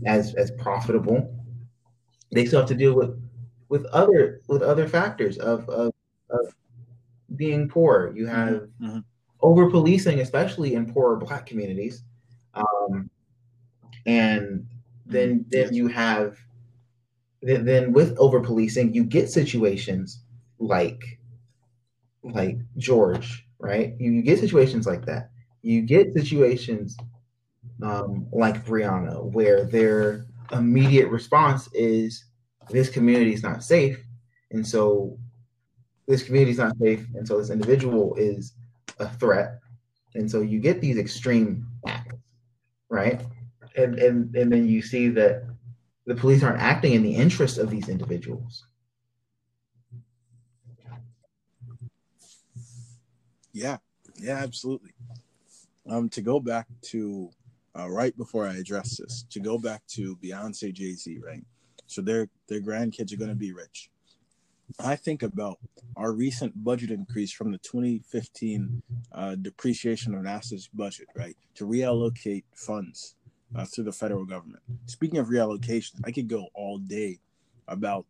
as profitable. They still have to deal with other factors of being poor. You have mm-hmm. over policing, especially in poorer Black communities, and then you have then with over policing, you get situations like George, right? You get situations like that. You get situations like Brianna, where their immediate response is, "This community is not safe," and so. This community is not safe, and so this individual is a threat, and so you get these extreme acts, right? And then you see that the police aren't acting in the interest of these individuals. Yeah, absolutely. To go back to right before I address this, to go back to Beyonce, Jay-Z, right? So their grandkids are going to be rich. I think about our recent budget increase from the 2015 depreciation of NASA's budget, right, to reallocate funds through the federal government. Speaking of reallocation, I could go all day about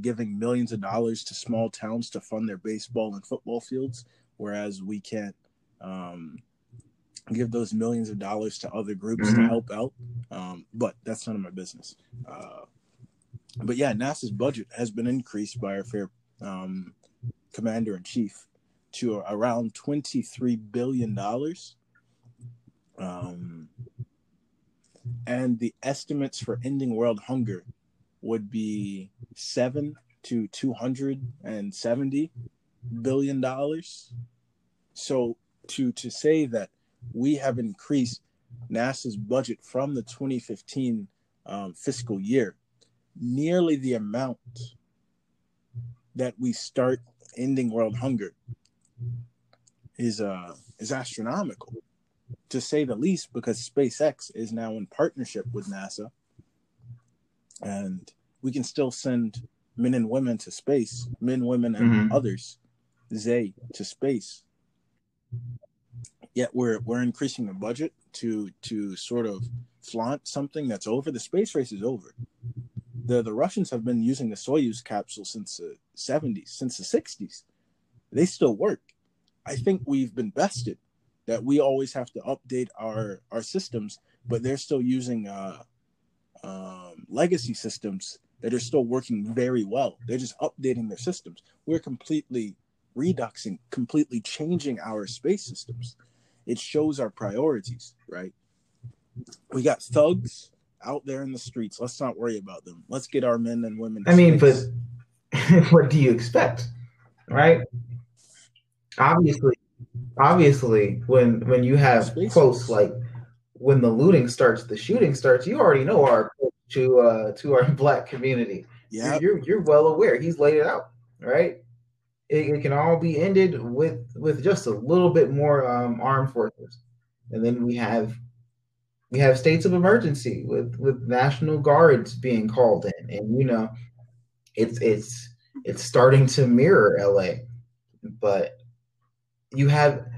giving millions of dollars to small towns to fund their baseball and football fields, whereas we can't give those millions of dollars to other groups mm-hmm. to help out. But that's none of my business. But yeah, NASA's budget has been increased by our fair commander-in-chief to around $23 billion. And the estimates for ending world hunger would be $7 to $270 billion. So to say that we have increased NASA's budget from the 2015 fiscal year nearly the amount that we start ending world hunger is astronomical, to say the least, because SpaceX is now in partnership with NASA, and we can still send men and women to space, men, women, and mm-hmm. others, they to space. Yet we're increasing the budget to sort of flaunt something that's over. The space race is over. The Russians have been using the Soyuz capsule since the 70s, since the 60s. They still work. I think we've been bested that we always have to update our systems, but they're still using legacy systems that are still working very well. They're just updating their systems. We're completely reduxing, completely changing our space systems. It shows our priorities, right? We got thugs out there in the streets. Let's not worry about them. Let's get our men and women. But what do you expect, right? Obviously, when you have space quotes space. Like when the looting starts, the shooting starts. You already know our approach to our Black community. Yeah, you're well aware. He's laid it out, right? It can all be ended with just a little bit more armed forces, and then we have. We have states of emergency with National Guards being called in, and you know, it's starting to mirror LA. But you have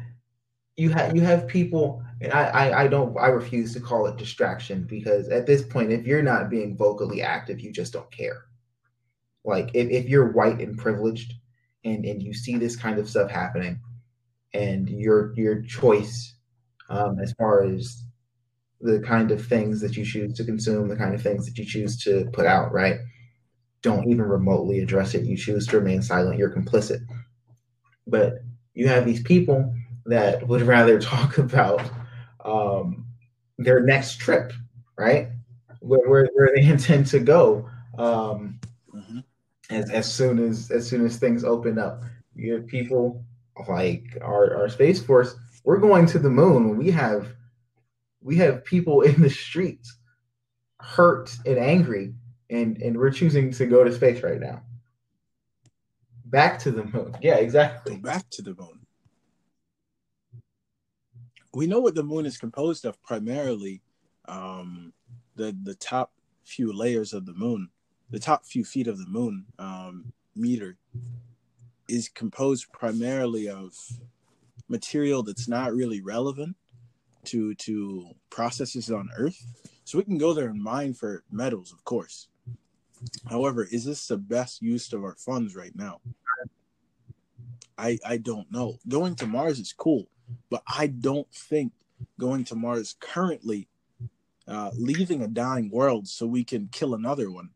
you have people, and I refuse to call it distraction, because at this point, if you're not being vocally active, you just don't care. Like, if you're white and privileged and you see this kind of stuff happening, and your choice as far as the kind of things that you choose to consume, the kind of things that you choose to put out, right, don't even remotely address it. You choose to remain silent. You're complicit. But you have these people that would rather talk about their next trip, right, where they intend to go as soon as things open up. You have people like our Space Force. We're going to the moon. We have people in the streets hurt and angry, and we're choosing to go to space right now. Back to the moon. Yeah, exactly. Back to the moon. We know what the moon is composed of, primarily the top few layers of the moon, the top few feet of the moon meter is composed primarily of material that's not really relevant to processes on Earth. So we can go there and mine for metals, of course. However, is this the best use of our funds right now? I don't know. Going to Mars is cool, but I don't think going to Mars currently, leaving a dying world so we can kill another one,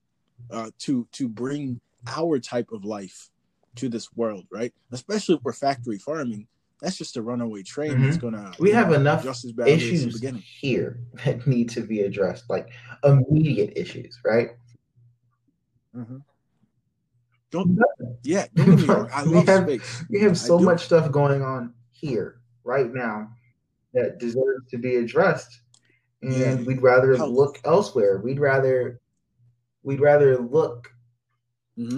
to bring our type of life to this world, right? Especially if we're factory farming. That's just a runaway train. Mm-hmm. That's gonna. We have enough issues here that need to be addressed, like immediate issues, right? Mm-hmm. Don't get me wrong. I love space. We have so much stuff going on here right now that deserves to be addressed, and we'd rather look elsewhere. We'd rather look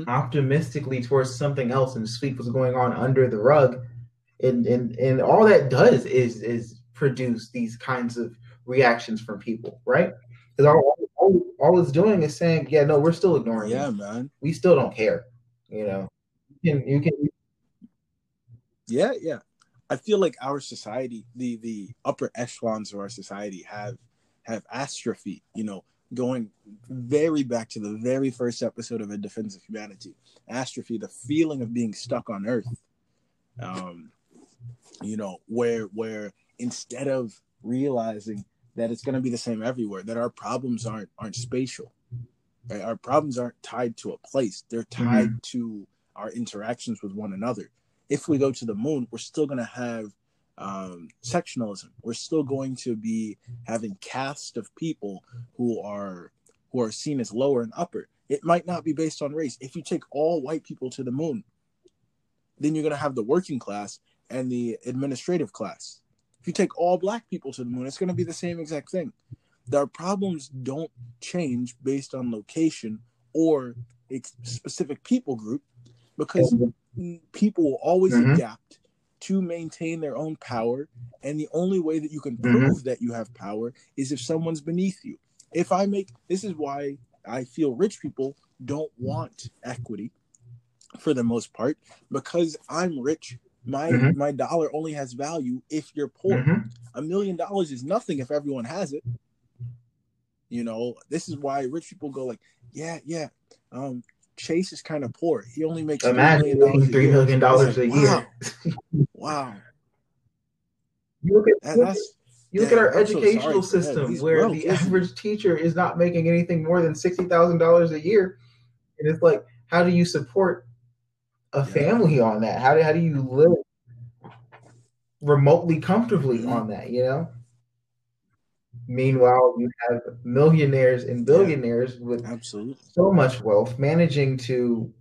optimistically towards something else and sweep what's going on under the rug. And all that does is produce these kinds of reactions from people, right? Because all it's doing is saying, yeah, no, we're still ignoring you. Yeah, man. We still don't care, you know? You can. Yeah. I feel like our society, the upper echelons of our society have atrophy, you know, going very back to the very first episode of In Defense of Humanity. Atrophy, the feeling of being stuck on Earth. You know, where instead of realizing that it's going to be the same everywhere, that our problems aren't spatial, right? Our problems aren't tied to a place. They're tied to our interactions with one another. If we go to the moon, we're still going to have sectionalism. We're still going to be having casts of people who are seen as lower and upper. It might not be based on race. If you take all white people to the moon, then you're going to have the working class and the administrative class. If you take all black people to the moon, it's going to be the same exact thing. Our problems don't change based on location or a specific people group, because people will always adapt to maintain their own power. And the only way that you can prove that you have power is if someone's beneath you. This is why I feel rich people don't want equity for the most part, because I'm rich. My dollar only has value if you're poor. $1 million is nothing if everyone has it. You know, this is why rich people go like, yeah. Chase is kind of poor. He only makes $3 million a year. Wow. You look at our educational system where the average teacher is not making anything more than $60,000 a year. And it's like, how do you support a family on that? How do you live remotely comfortably on that, you know? Meanwhile, you have millionaires and billionaires with so much wealth managing to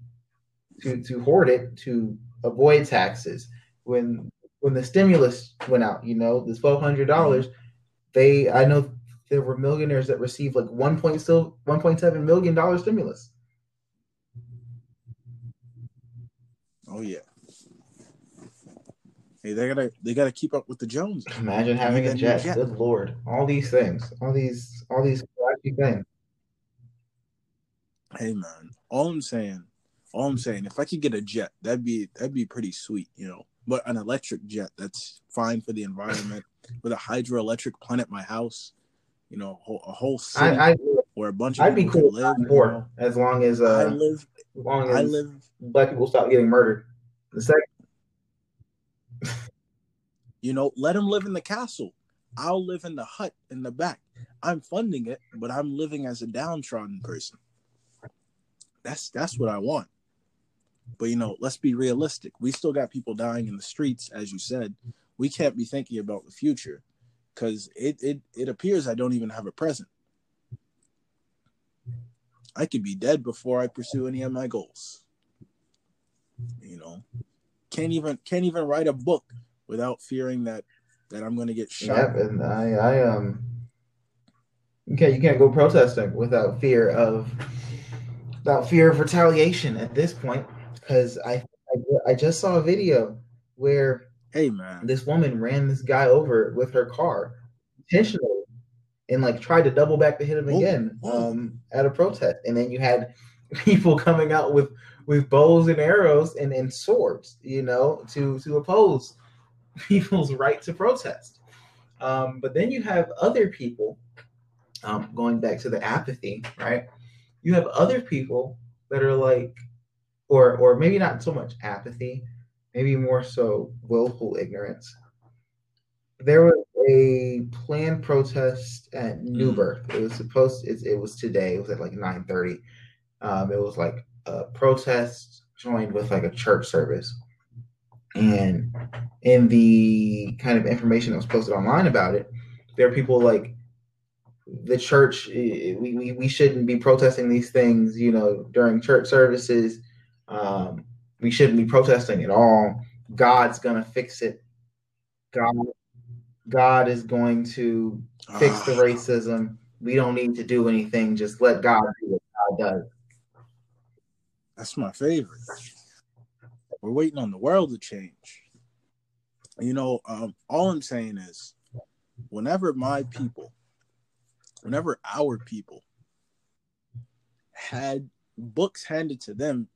hoard it, to avoid taxes. When the stimulus went out, you know, the $1,200, I know there were millionaires that received like $1.7 million stimulus. Oh yeah. Hey, they gotta keep up with the Joneses. Imagine having a jet. Good Lord. All these things. All these flashy things. Hey man. All I'm saying, if I could get a jet, that'd be pretty sweet, you know. but an electric jet that's fine for the environment, with a hydroelectric plant at my house, you know, a whole city where a bunch of I'd people be cool could live. More, you know, as long as black people stop getting murdered. The second, you know, let them live in the castle. I'll live in the hut in the back. I'm funding it, but I'm living as a downtrodden person. That's what I want. But, you know, let's be realistic. We still got people dying in the streets, as you said. We can't be thinking about the future because it appears I don't even have a present. I could be dead before I pursue any of my goals. You know, can't even write a book without fearing that I'm going to get shot. Yeah, and I you can't go protesting without fear of retaliation at this point, because I just saw a video where this woman ran this guy over with her car intentionally and like tried to double back to hit him again at a protest, and then you had people coming out with bows and arrows and swords, you know, to oppose people's right to protest. But then you have other people, going back to the apathy, right? You have other people that are like, or maybe not so much apathy, maybe more so willful ignorance. There was a planned protest at New Birth. It was it was today. It was at like 9:30. It was like a protest joined with like a church service. And in the kind of information that was posted online about it, there are people like, the church, we shouldn't be protesting these things, you know, during church services. We shouldn't be protesting at all. God's gonna fix it. God is going to fix the racism. We don't need to do anything. Just let God do what God does. That's my favorite. We're waiting on the world to change. You know, all I'm saying is, whenever our people had books handed to them,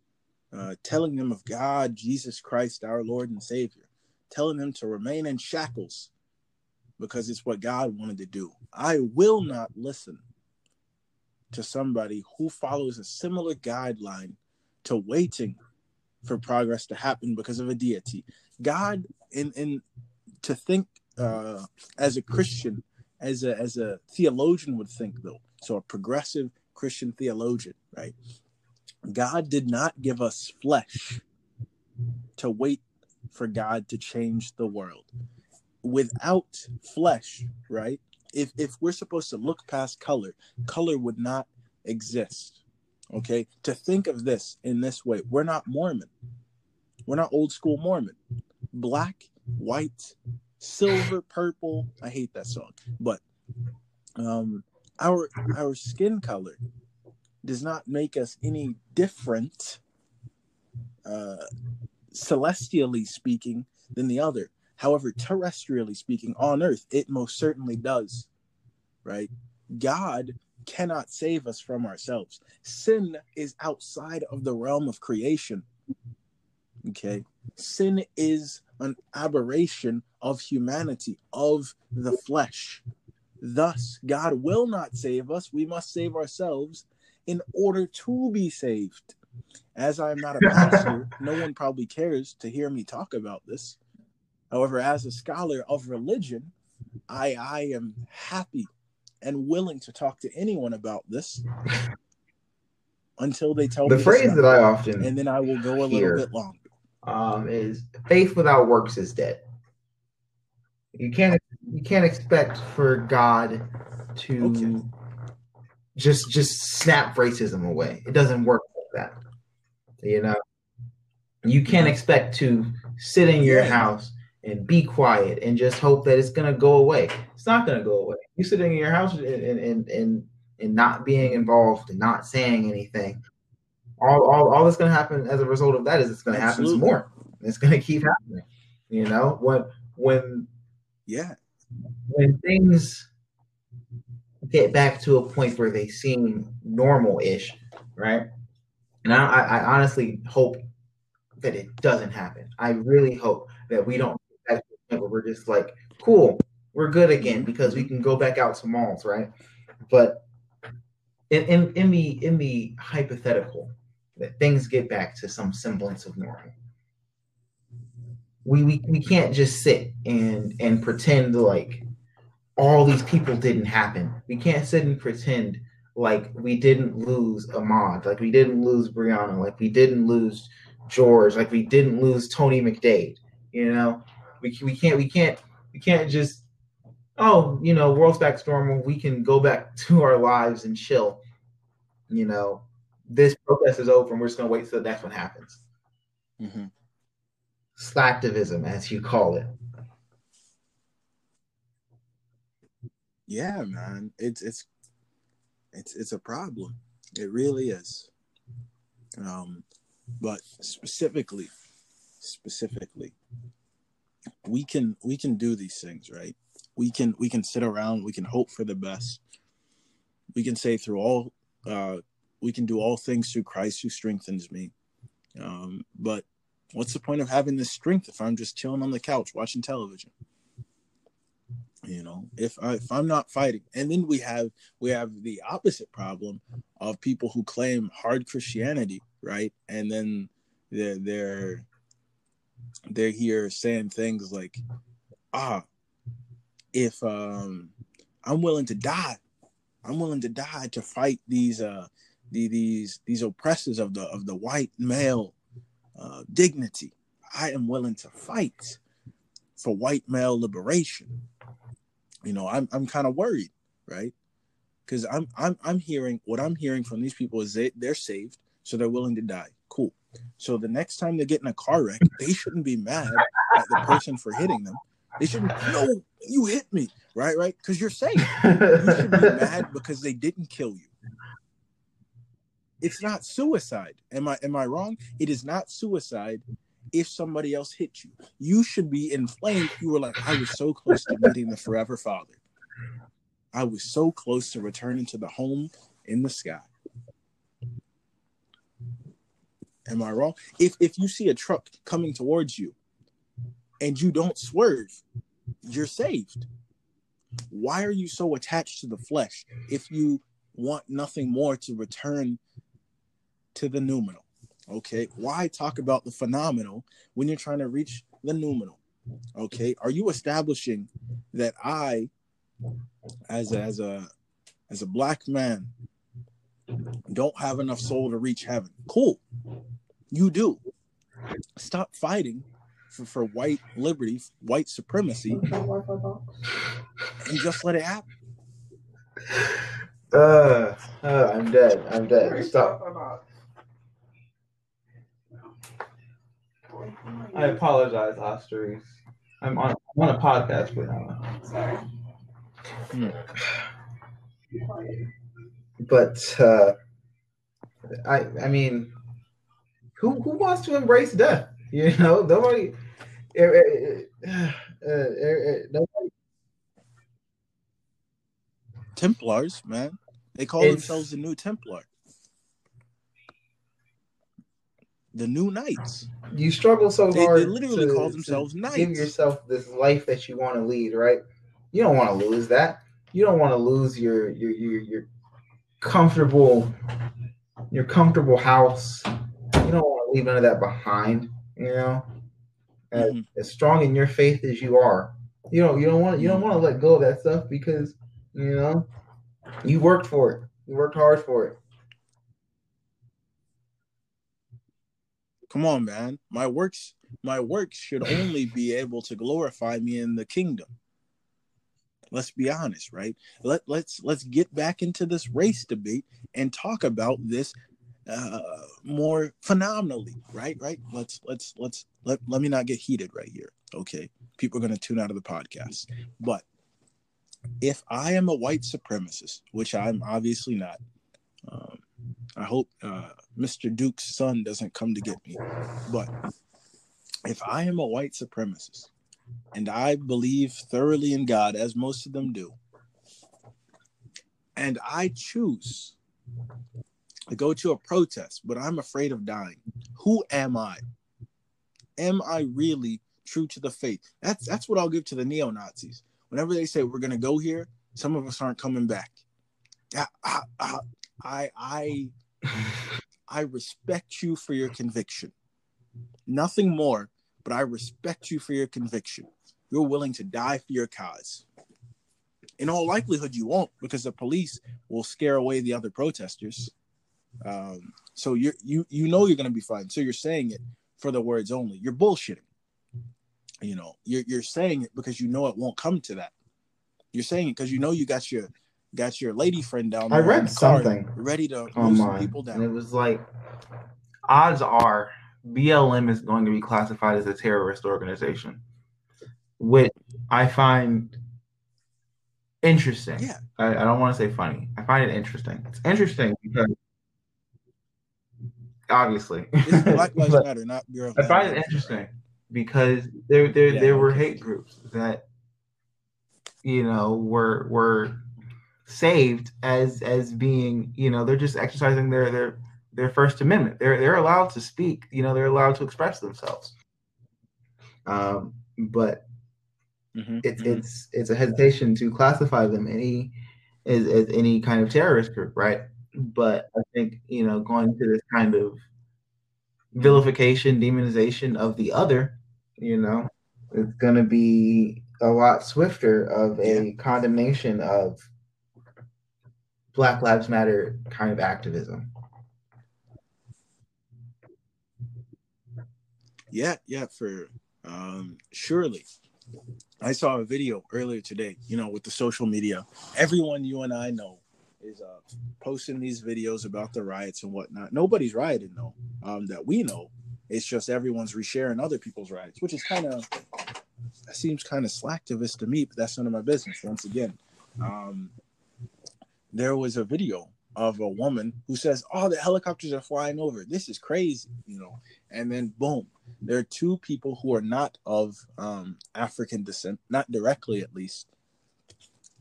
telling them of God, Jesus Christ, our Lord and Savior, telling them to remain in shackles because it's what God wanted to do. I will not listen to somebody who follows a similar guideline to waiting for progress to happen because of a deity. God, in to think as a Christian, as a theologian would think, though, so a progressive Christian theologian, right? God did not give us flesh to wait for God to change the world. Without flesh, right? If we're supposed to look past color would not exist. Okay, to think of this in this way, we're not Mormon. We're not old school Mormon. Black, white, silver, purple. I hate that song. But our skin color does not make us any different, celestially speaking, than the other. However, terrestrially speaking, on Earth, it most certainly does. Right? God cannot save us from ourselves. Sin is outside of the realm of creation. Okay? Sin is an aberration of humanity, of the flesh. Thus, God will not save us. We must save ourselves in order to be saved. As I'm not a pastor, no one probably cares to hear me talk about this. However, as a scholar of religion, I am happy and willing to talk to anyone about this until they tell me. The phrase that I often and then I will go a little bit longer. Is faith without works is dead. You can't expect for God to just snap racism away. It doesn't work like that. You know, you can't expect to sit in your house and be quiet and just hope that it's gonna go away. It's not gonna go away. You sitting in your house and not being involved and not saying anything. All that's gonna happen as a result of that is it's gonna happen some more. It's gonna keep happening. You know, when things get back to a point where they seem normal-ish, right? And I honestly hope that it doesn't happen. I really hope. that we don't, we're just like, cool, we're good again because we can go back out to malls, right? But in the hypothetical that things get back to some semblance of normal, we can't just sit and pretend like all these people didn't happen. We can't sit and pretend like we didn't lose Ahmad, like we didn't lose Brianna, like we didn't lose George, like we didn't lose Tony McDade. You know, we can't just, oh, you know, world's back to normal, we can go back to our lives and chill. You know, this protest is over and we're just gonna wait till that's what happens. Mm-hmm. Slacktivism, as you call it. Yeah, man, it's a problem. It really is. But specifically, we can do these things, right? We can sit around. We can hope for the best. We can say through all, we can do all things through Christ who strengthens me. But what's the point of having this strength if I'm just chilling on the couch watching television? You know, if I'm not fighting. And then we have the opposite problem of people who claim hard Christianity, right? And then they're here saying things like, if I'm willing to die to fight these oppressors of the white male dignity. I am willing to fight for white male liberation. You know, I'm kind of worried, right? Because I'm hearing from these people is they're saved, so they're willing to die. Cool. So the next time they get in a car wreck, they shouldn't be mad at the person for hitting them. They shouldn't, no, you hit me, right? Because you're saved. You should be mad because they didn't kill you. It's not suicide. Am I wrong? It is not suicide if somebody else hit you. You should be inflamed. You were like, I was so close to meeting the forever father. I was so close to returning to the home in the sky. Am I wrong? If you see a truck coming towards you and you don't swerve, you're saved. Why are you so attached to the flesh if you want nothing more to return to the noumenal? Okay, why talk about the phenomenal when you're trying to reach the noumenal? Okay, are you establishing that I, as a black man, don't have enough soul to reach heaven? Cool, you do. Stop fighting for white liberty, white supremacy, and just let it happen. I'm dead. Stop. I apologize, Osteris. I'm on a podcast right now. Sorry. But I mean, who wants to embrace death? You know, nobody. Nobody. Templars, man. They call themselves the New Templar. The New Knights. You struggle so hard. They literally call themselves Knights. Give yourself this life that you want to lead, right? You don't want to lose that. You don't want to lose your comfortable house. You don't want to leave none of that behind. You know, as strong in your faith as you are, you don't want to let go of that stuff because you know you worked for it. You worked hard for it. Come on, man. My works should only be able to glorify me in the kingdom. Let's be honest, right? Let's get back into this race debate and talk about this more phenomenally, right? Let me not get heated right here. Okay. People are going to tune out of the podcast. But if I am a white supremacist, which I'm obviously not, I hope Mr. Duke's son doesn't come to get me. But if I am a white supremacist and I believe thoroughly in God, as most of them do, and I choose to go to a protest, but I'm afraid of dying, who am I? Am I really true to the faith. That's what I'll give to the neo-Nazis. Whenever they say we're going to go here, some of us aren't coming back. I respect you for your conviction. Nothing more, but I respect you for your conviction. You're willing to die for your cause. In all likelihood, you won't, because the police will scare away the other protesters. So you know you're going to be fine. So you're saying it for the words only. You're bullshitting. You know, you're saying it because you know it won't come to that. You're saying it because you know you got your lady friend down there. I read something ready to move some people down. And it was like, odds are BLM is going to be classified as a terrorist organization, which I find interesting. Yeah. I don't want to say funny. I find it interesting. It's interesting because obviously it's Black Lives Matter, not Bureau of I find it interesting, right? Because there were hate groups that, you know, were saved as being, you know, they're just exercising their First Amendment. They're allowed to speak, you know, they're allowed to express themselves. But it's a hesitation to classify them as any kind of terrorist group, right? But I think, you know, going to this kind of vilification, demonization of the other, you know, it's going to be a lot swifter of a condemnation of Black Lives Matter kind of activism. Yeah, for surely. I saw a video earlier today, you know, with the social media. Everyone you and I know is posting these videos about the riots and whatnot. Nobody's rioting, though, that we know. It's just everyone's resharing other people's riots, which is seems kind of slacktivist to me, but that's none of my business. Once again, there was a video of a woman who says, "Oh, the helicopters are flying over. This is crazy," you know. And then, boom, there are two people who are not of African descent, not directly at least,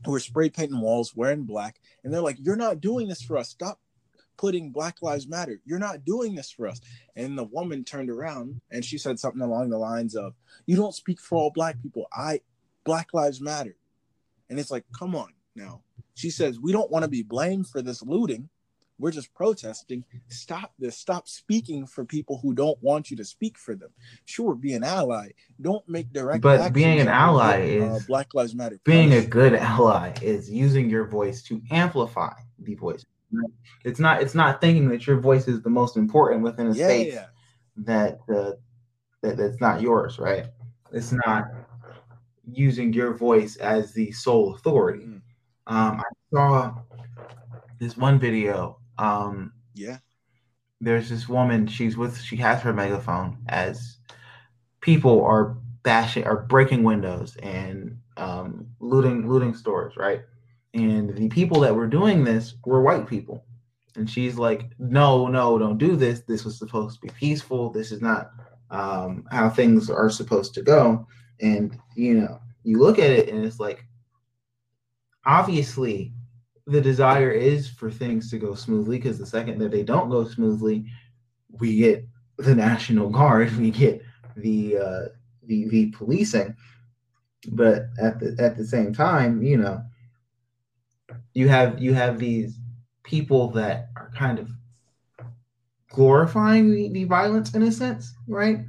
who are spray painting walls, wearing black. And they're like, "You're not doing this for us. Stop putting Black Lives Matter. You're not doing this for us." And the woman turned around and she said something along the lines of, "You don't speak for all black people. Black Lives Matter." And it's like, come on now. She says, "We don't want to be blamed for this looting. We're just protesting. Stop this. Stop speaking for people who don't want you to speak for them." Sure, be an ally. Don't make direct. But being an ally is Black Lives Matter. Being a good ally is using your voice to amplify the voice. It's not thinking that your voice is the most important within a space that's not yours, right? It's not using your voice as the sole authority. Mm. I saw this one video. There's this woman. She has her megaphone as people are breaking windows and looting stores, right? And the people that were doing this were white people. And she's like, "No, don't do this. This was supposed to be peaceful. This is not how things are supposed to go." And you know, you look at it and it's like, obviously, the desire is for things to go smoothly, because the second that they don't go smoothly, we get the National Guard, we get the policing. But at the same time, you know, you have these people that are kind of glorifying the violence in a sense, right?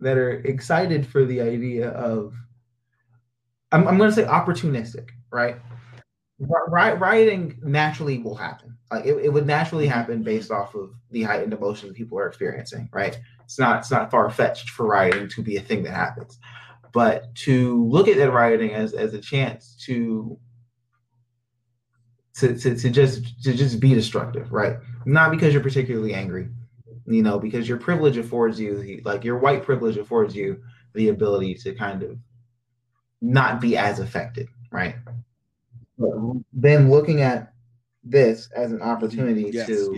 That are excited for the idea of, I'm going to say opportunistic, right? Rioting naturally will happen. Like it would naturally happen based off of the heightened emotion people are experiencing, right? It's not far-fetched for rioting to be a thing that happens. But to look at that rioting as a chance to just be destructive, right? Not because you're particularly angry, you know, because your privilege affords you, like your white privilege affords you the ability to kind of not be as affected, right? Then looking at this as an opportunity to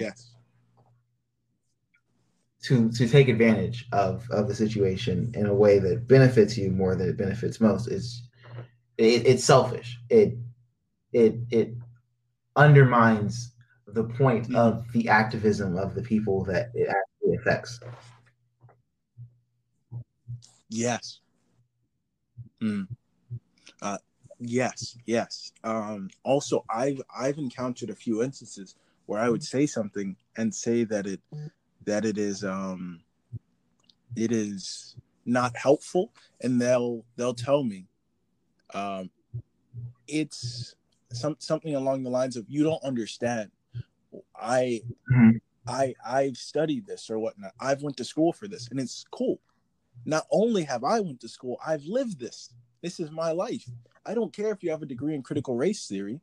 take advantage of the situation in a way that benefits you more than it benefits most is selfish. It undermines the point of the activism of the people that it actually affects. Yes, Yes. Also, I've encountered a few instances where I would say something and say that it is not helpful, and they'll tell me it's something along the lines of, you don't understand. I've studied this or whatnot. I've went to school for this, and it's cool. Not only have I went to school, I've lived this. This is my life. I don't care if you have a degree in critical race theory.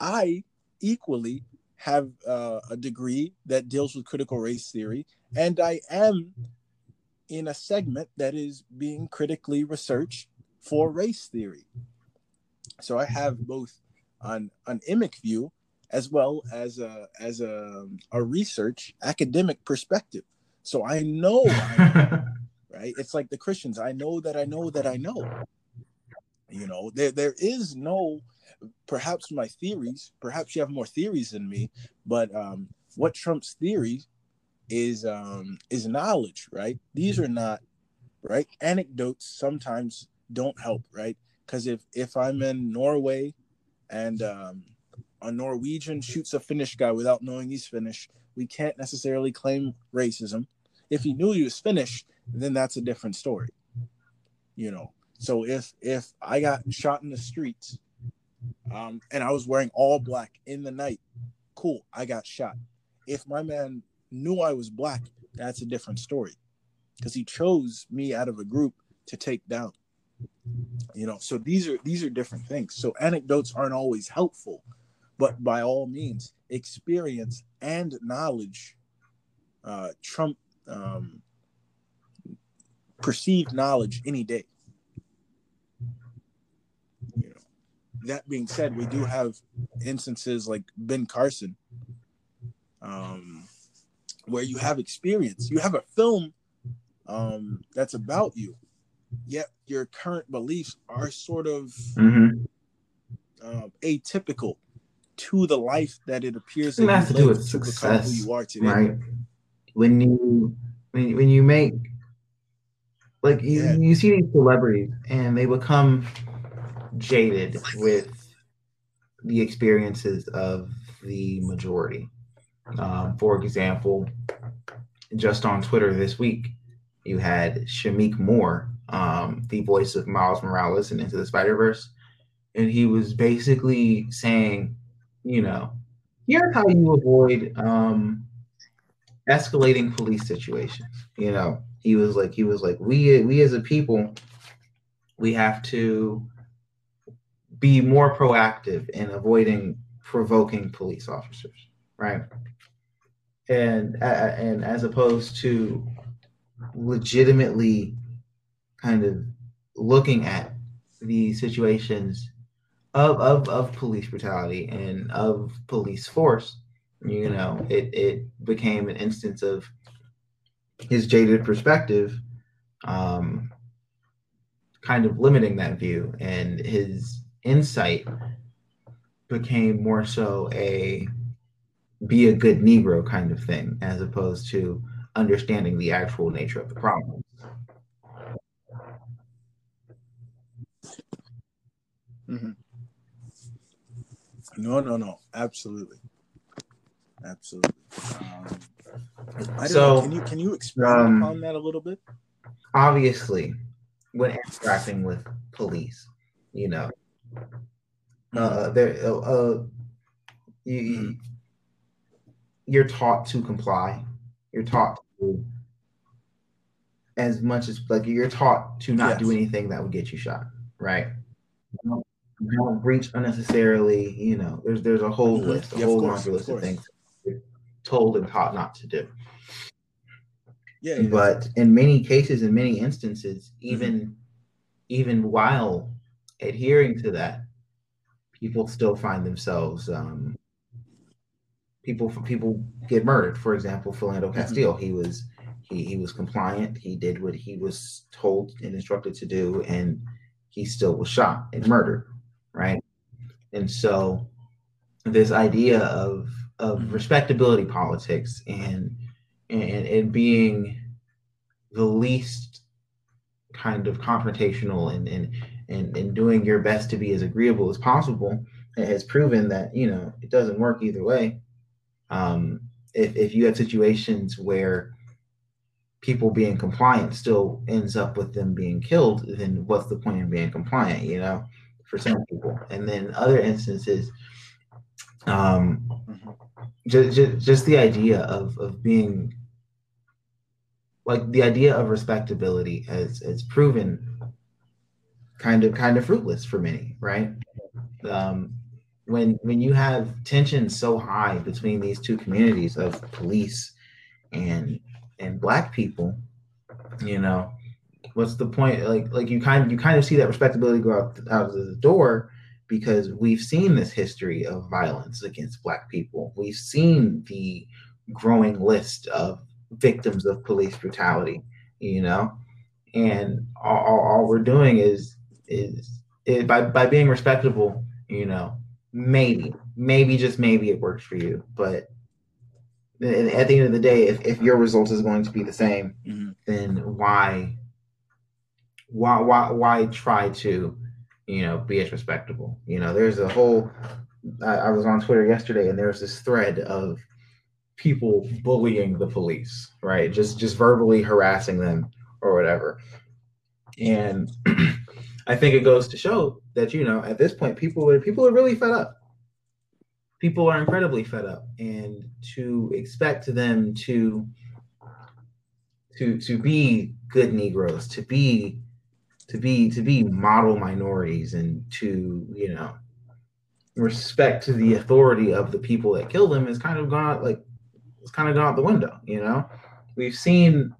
I equally have a degree that deals with critical race theory, and I am in a segment that is being critically researched for race theory. So I have both an immic view as well as a research academic perspective. So I know, right? It's like the Christians. I know that I know that I know. You know, there is no, perhaps my theories, perhaps you have more theories than me, but what trumps theory is knowledge, right? These are not, right? Anecdotes sometimes don't help, right? Because if I'm in Norway and a Norwegian shoots a Finnish guy without knowing he's Finnish, we can't necessarily claim racism. If he knew he was Finnish, then that's a different story, you know? So if I got shot in the streets and I was wearing all black in the night, cool, I got shot. If my man knew I was black, that's a different story, because he chose me out of a group to take down. You know, so these are different things. So anecdotes aren't always helpful, but by all means, experience and knowledge trump perceived knowledge any day. That being said, we do have instances like Ben Carson, where you have experience. You have a film that's about you, yet your current beliefs are sort of atypical to the life that it appears. It has to do with success, who you are today. Right? When you make, like, you see these celebrities and they become jaded with the experiences of the majority. For example, just on Twitter this week, you had Shameik Moore, the voice of Miles Morales in Into the Spider-Verse, and he was basically saying, you know, here's how you avoid escalating police situations. You know, he was like, we as a people, we have to be more proactive in avoiding provoking police officers, right? And as opposed to legitimately kind of looking at the situations of police brutality and of police force, you know, it became an instance of his jaded perspective, kind of limiting that view, and his insight became more so a be a good Negro kind of thing, as opposed to understanding the actual nature of the problem. No, absolutely. I don't know. Can you expand upon that a little bit? Obviously, when interacting with police, you know, you're taught to comply. You're taught to, as much as, like, you're taught to not do anything that would get you shot, right? You don't breach unnecessarily. You know, there's a whole list, a whole laundry list of things you're told and taught not to do. Yeah. But in many cases, in many instances, even while adhering to that, people still find themselves, people get murdered. For example, Philando Castile, he was compliant. He did what he was told and instructed to do, and he still was shot and murdered, right? And so this idea of respectability politics and being the least kind of confrontational and and doing your best to be as agreeable as possible, it has proven that, you know, it doesn't work either way. If you have situations where people being compliant still ends up with them being killed, then what's the point of being compliant, you know, for some people? And then other instances, just the idea of being, like, the idea of respectability has proven kind of fruitless for many, right? When you have tensions so high between these two communities of police and Black people, you know, what's the point? Like you kind of see that respectability go out of the door, because we've seen this history of violence against Black people. We've seen the growing list of victims of police brutality, you know, and all we're doing is by being respectable, you know, maybe just maybe it works for you, but at the end of the day, if your result is going to be the same, then why try to, you know, be as respectable? You know, there's a whole, I was on Twitter yesterday, and there was this thread of people bullying the police, right? Just verbally harassing them or whatever. And I think it goes to show that, you know, at this point, people are really fed up. People are incredibly fed up, and to expect them to be good Negroes, to be model minorities, and to, you know, respect the authority of the people that kill them is kind of gone out the window. You know, we've seen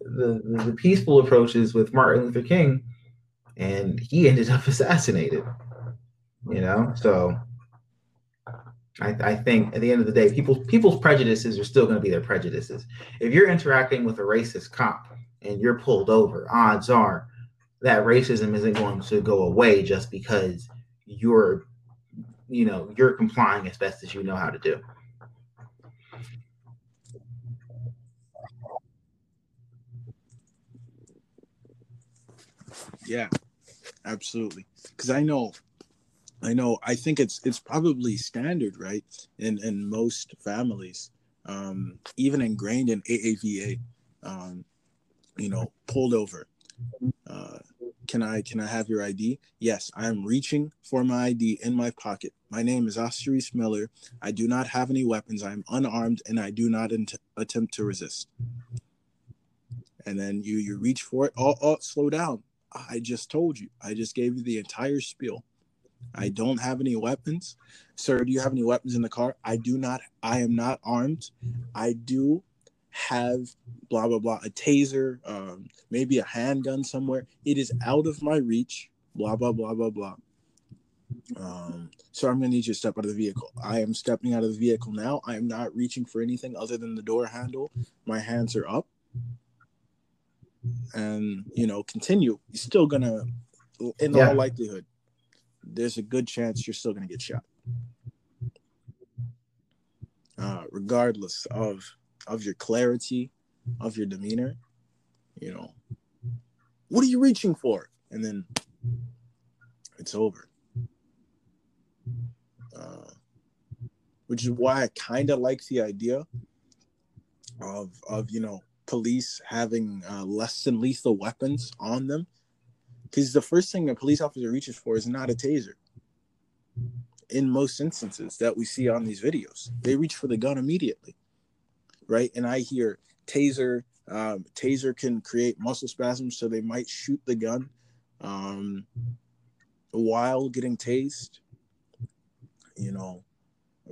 the peaceful approaches with Martin Luther King, and he ended up assassinated. You know, so. I think at the end of the day, people's prejudices are still going to be their prejudices. If you're interacting with a racist cop and you're pulled over, odds are that racism isn't going to go away just because you're complying as best as you know how to do. Yeah, absolutely. Because I know. I think it's probably standard, right? In most families, even ingrained in AAVA, you know, pulled over. Can I have your ID? Yes, I'm reaching for my ID in my pocket. My name is Osteris Miller. I do not have any weapons. I'm unarmed, and I do not attempt to resist. And then you reach for it. Oh, slow down! I just told you. I just gave you the entire spiel. I don't have any weapons. Sir, do you have any weapons in the car? I do not. I am not armed. I do have blah, blah, blah, a taser, maybe a handgun somewhere. It is out of my reach, blah, blah, blah, blah, blah. So I'm going to need you to step out of the vehicle. I am stepping out of the vehicle now. I am not reaching for anything other than the door handle. My hands are up. And, you know, continue. You're still going to, in all likelihood, there's a good chance you're still going to get shot, regardless of your clarity, of your demeanor. You know, what are you reaching for? And then it's over. Which is why I kind of like the idea of you know, police having less than lethal weapons on them. Because the first thing a police officer reaches for is not a taser. In most instances that we see on these videos, they reach for the gun immediately, right? And I hear taser. Taser can create muscle spasms, so they might shoot the gun while getting tased. You know,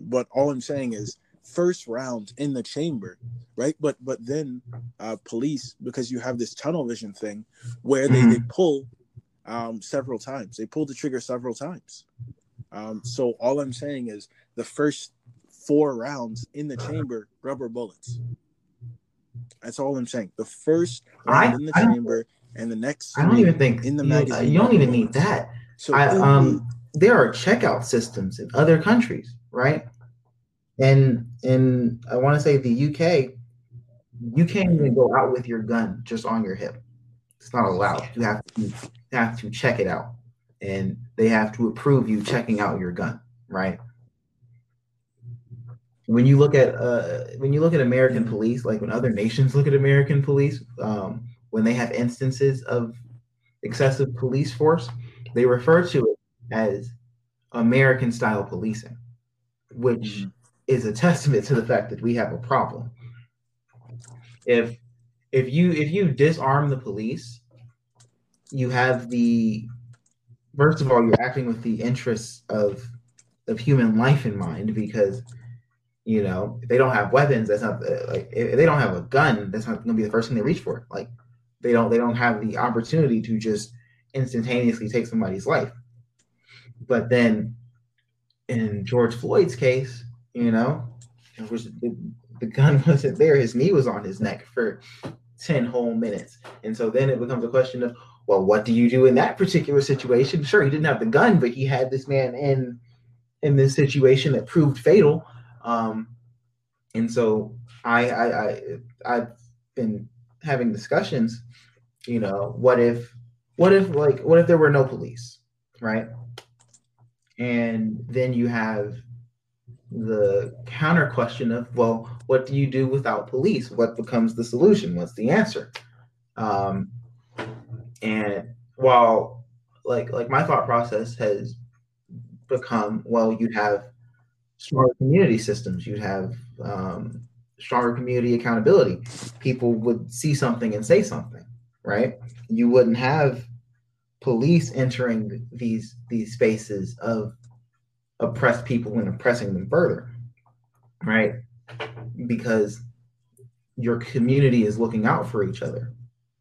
but all I'm saying is first round in the chamber, right? But then police, because you have this tunnel vision thing where they pull. Several times. They pulled the trigger several times. So all I'm saying is the first 4 rounds in the chamber, rubber bullets. That's all I'm saying. The first round in the chamber and the next. I don't even think in the magazine. You don't even need that. So there are checkout systems in other countries, right? And in I want to say the UK, you can't even go out with your gun just on your hip. It's not allowed. You have to check it out. and they have to approve you checking out your gun, right? When you look at American police, like when other nations look at American police, when they have instances of excessive police force, they refer to it as American style policing, which is a testament to the fact that we have a problem. If you disarm the police, you have the, first of all, you're acting with the interests of human life in mind, because, you know, if they don't have weapons, that's not like, if they don't have a gun, that's not going to be the first thing they reach for. Like, they don't have the opportunity to just instantaneously take somebody's life. But then in George Floyd's case, you know, it was, the gun wasn't there. His knee was on his neck for 10 whole minutes. And so then it becomes a question of, well, what do you do in that particular situation? Sure, he didn't have the gun, but he had this man in this situation that proved fatal. And so I've been having discussions, you know, what if there were no police, right? And then you have the counter question of, well, what do you do without police? What becomes the solution? What's the answer? And while like my thought process has become, well, you'd have stronger community systems, you'd have stronger community accountability. People would see something and say something, right? You wouldn't have police entering these spaces of oppressed people and oppressing them further, right? Because your community is looking out for each other.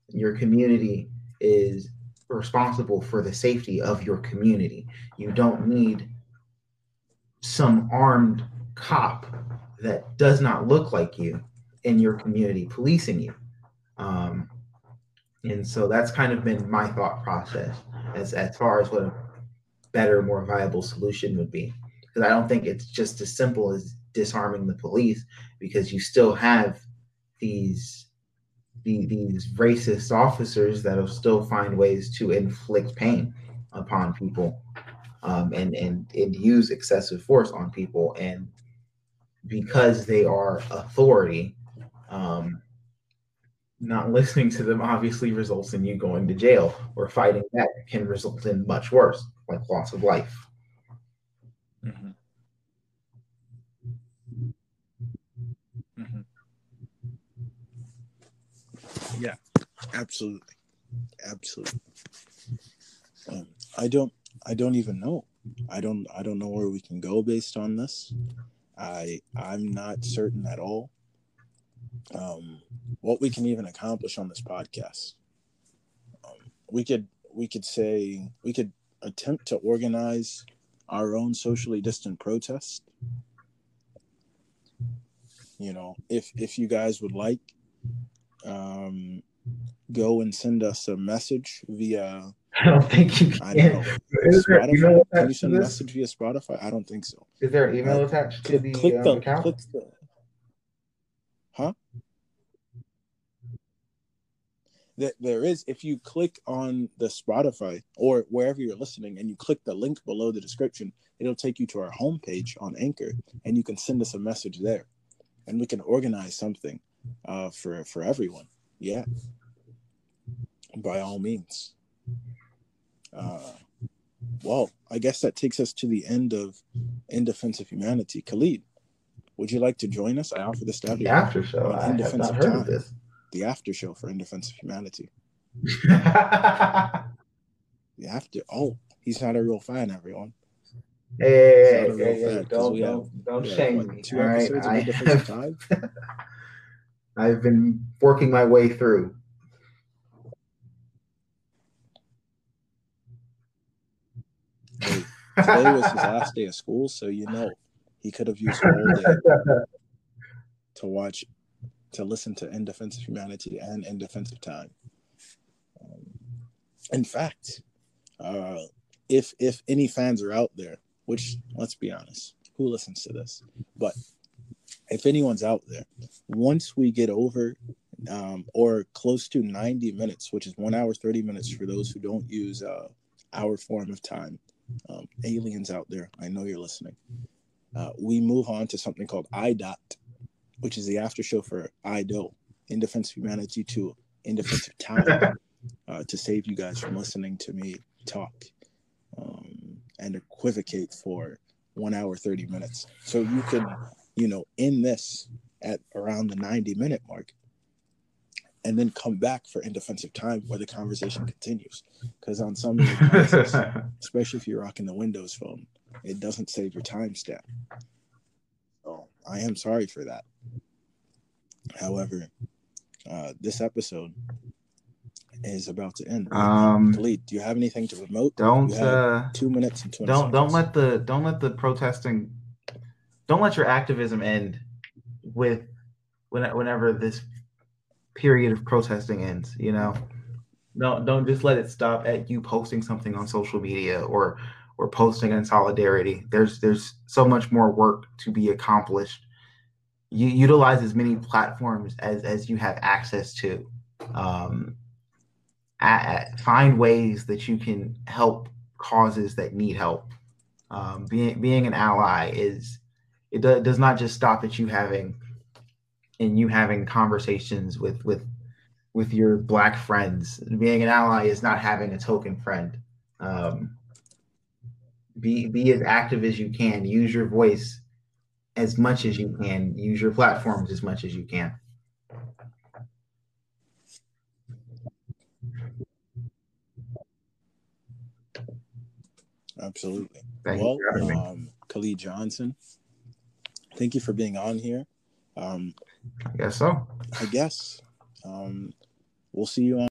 Your community is responsible for the safety of your community. You don't need some armed cop that does not look like you in your community policing you. And so that's kind of been my thought process as far as what a better, more viable solution would be. Because I don't think it's just as simple as disarming the police, because you still have these racist officers that'll still find ways to inflict pain upon people, and use excessive force on people. And because they are authority, not listening to them obviously results in you going to jail, or fighting back can result in much worse, like loss of life. Mm-hmm. Mm-hmm. Yeah, absolutely. Absolutely. I don't even know. I don't know where we can go based on this. I'm not certain at all what we can even accomplish on this podcast. We could attempt to organize our own socially distant protest. You know, if you guys would like, go and send us a message via. I don't think you can. I know. Is there an email attached? Can you send a message via Spotify? I don't think so. Is there an email attached to the account? Click the. Huh? There is. If you click on the Spotify or wherever you're listening, and you click the link below the description, it'll take you to our homepage on Anchor, and you can send us a message there, and we can organize something for everyone. Yeah. By all means. Well, I guess that takes us to the end of In Defense of Humanity. Khalid, would you like to join us? I offer this to everyone. The after show. I have not heard of this. The after show for In Defense of Humanity. The after. Oh, he's not a real fan, everyone. Hey, don't shame me. All right, I've been working my way through. Hey, today was his last day of school, so you know he could have used the whole day to listen to In Defense of Humanity and In Defense of Time. In fact, if any fans are out there, which let's be honest, who listens to this? But if anyone's out there, once we get over or close to 90 minutes, which is 1 hour 30 minutes for those who don't use our form of time. Aliens out there, I know you're listening. We move on to something called IDOT, which is the after show for IDO, In Defense of Humanity, to In Defense of Time, to save you guys from listening to me talk and equivocate for 1 hour, 30 minutes. So you can, you know, end this at around the 90-minute mark and then come back for In Defense of Time where the conversation continues. Because on some of the classes, especially if you're rocking the Windows phone, it doesn't save your timestamp. So I am sorry for that. However, this episode is about to end. Khalid, do you have anything to promote? Don't 2 minutes and 20 seconds. Don't let the protesting, don't let your activism end with whenever this period of protesting ends. You know, don't just let it stop at you posting something on social media or posting in solidarity. There's so much more work to be accomplished. You utilize as many platforms as you have access to. Find ways that you can help causes that need help. Being an ally does not just stop at you having conversations with your Black friends. Being an ally is not having a token friend. Be as active as you can. Use your voice as much as you can, use your platforms as much as you can. Absolutely. Thank you. Khalid Johnson, thank you for being on here. I guess so. We'll see you on.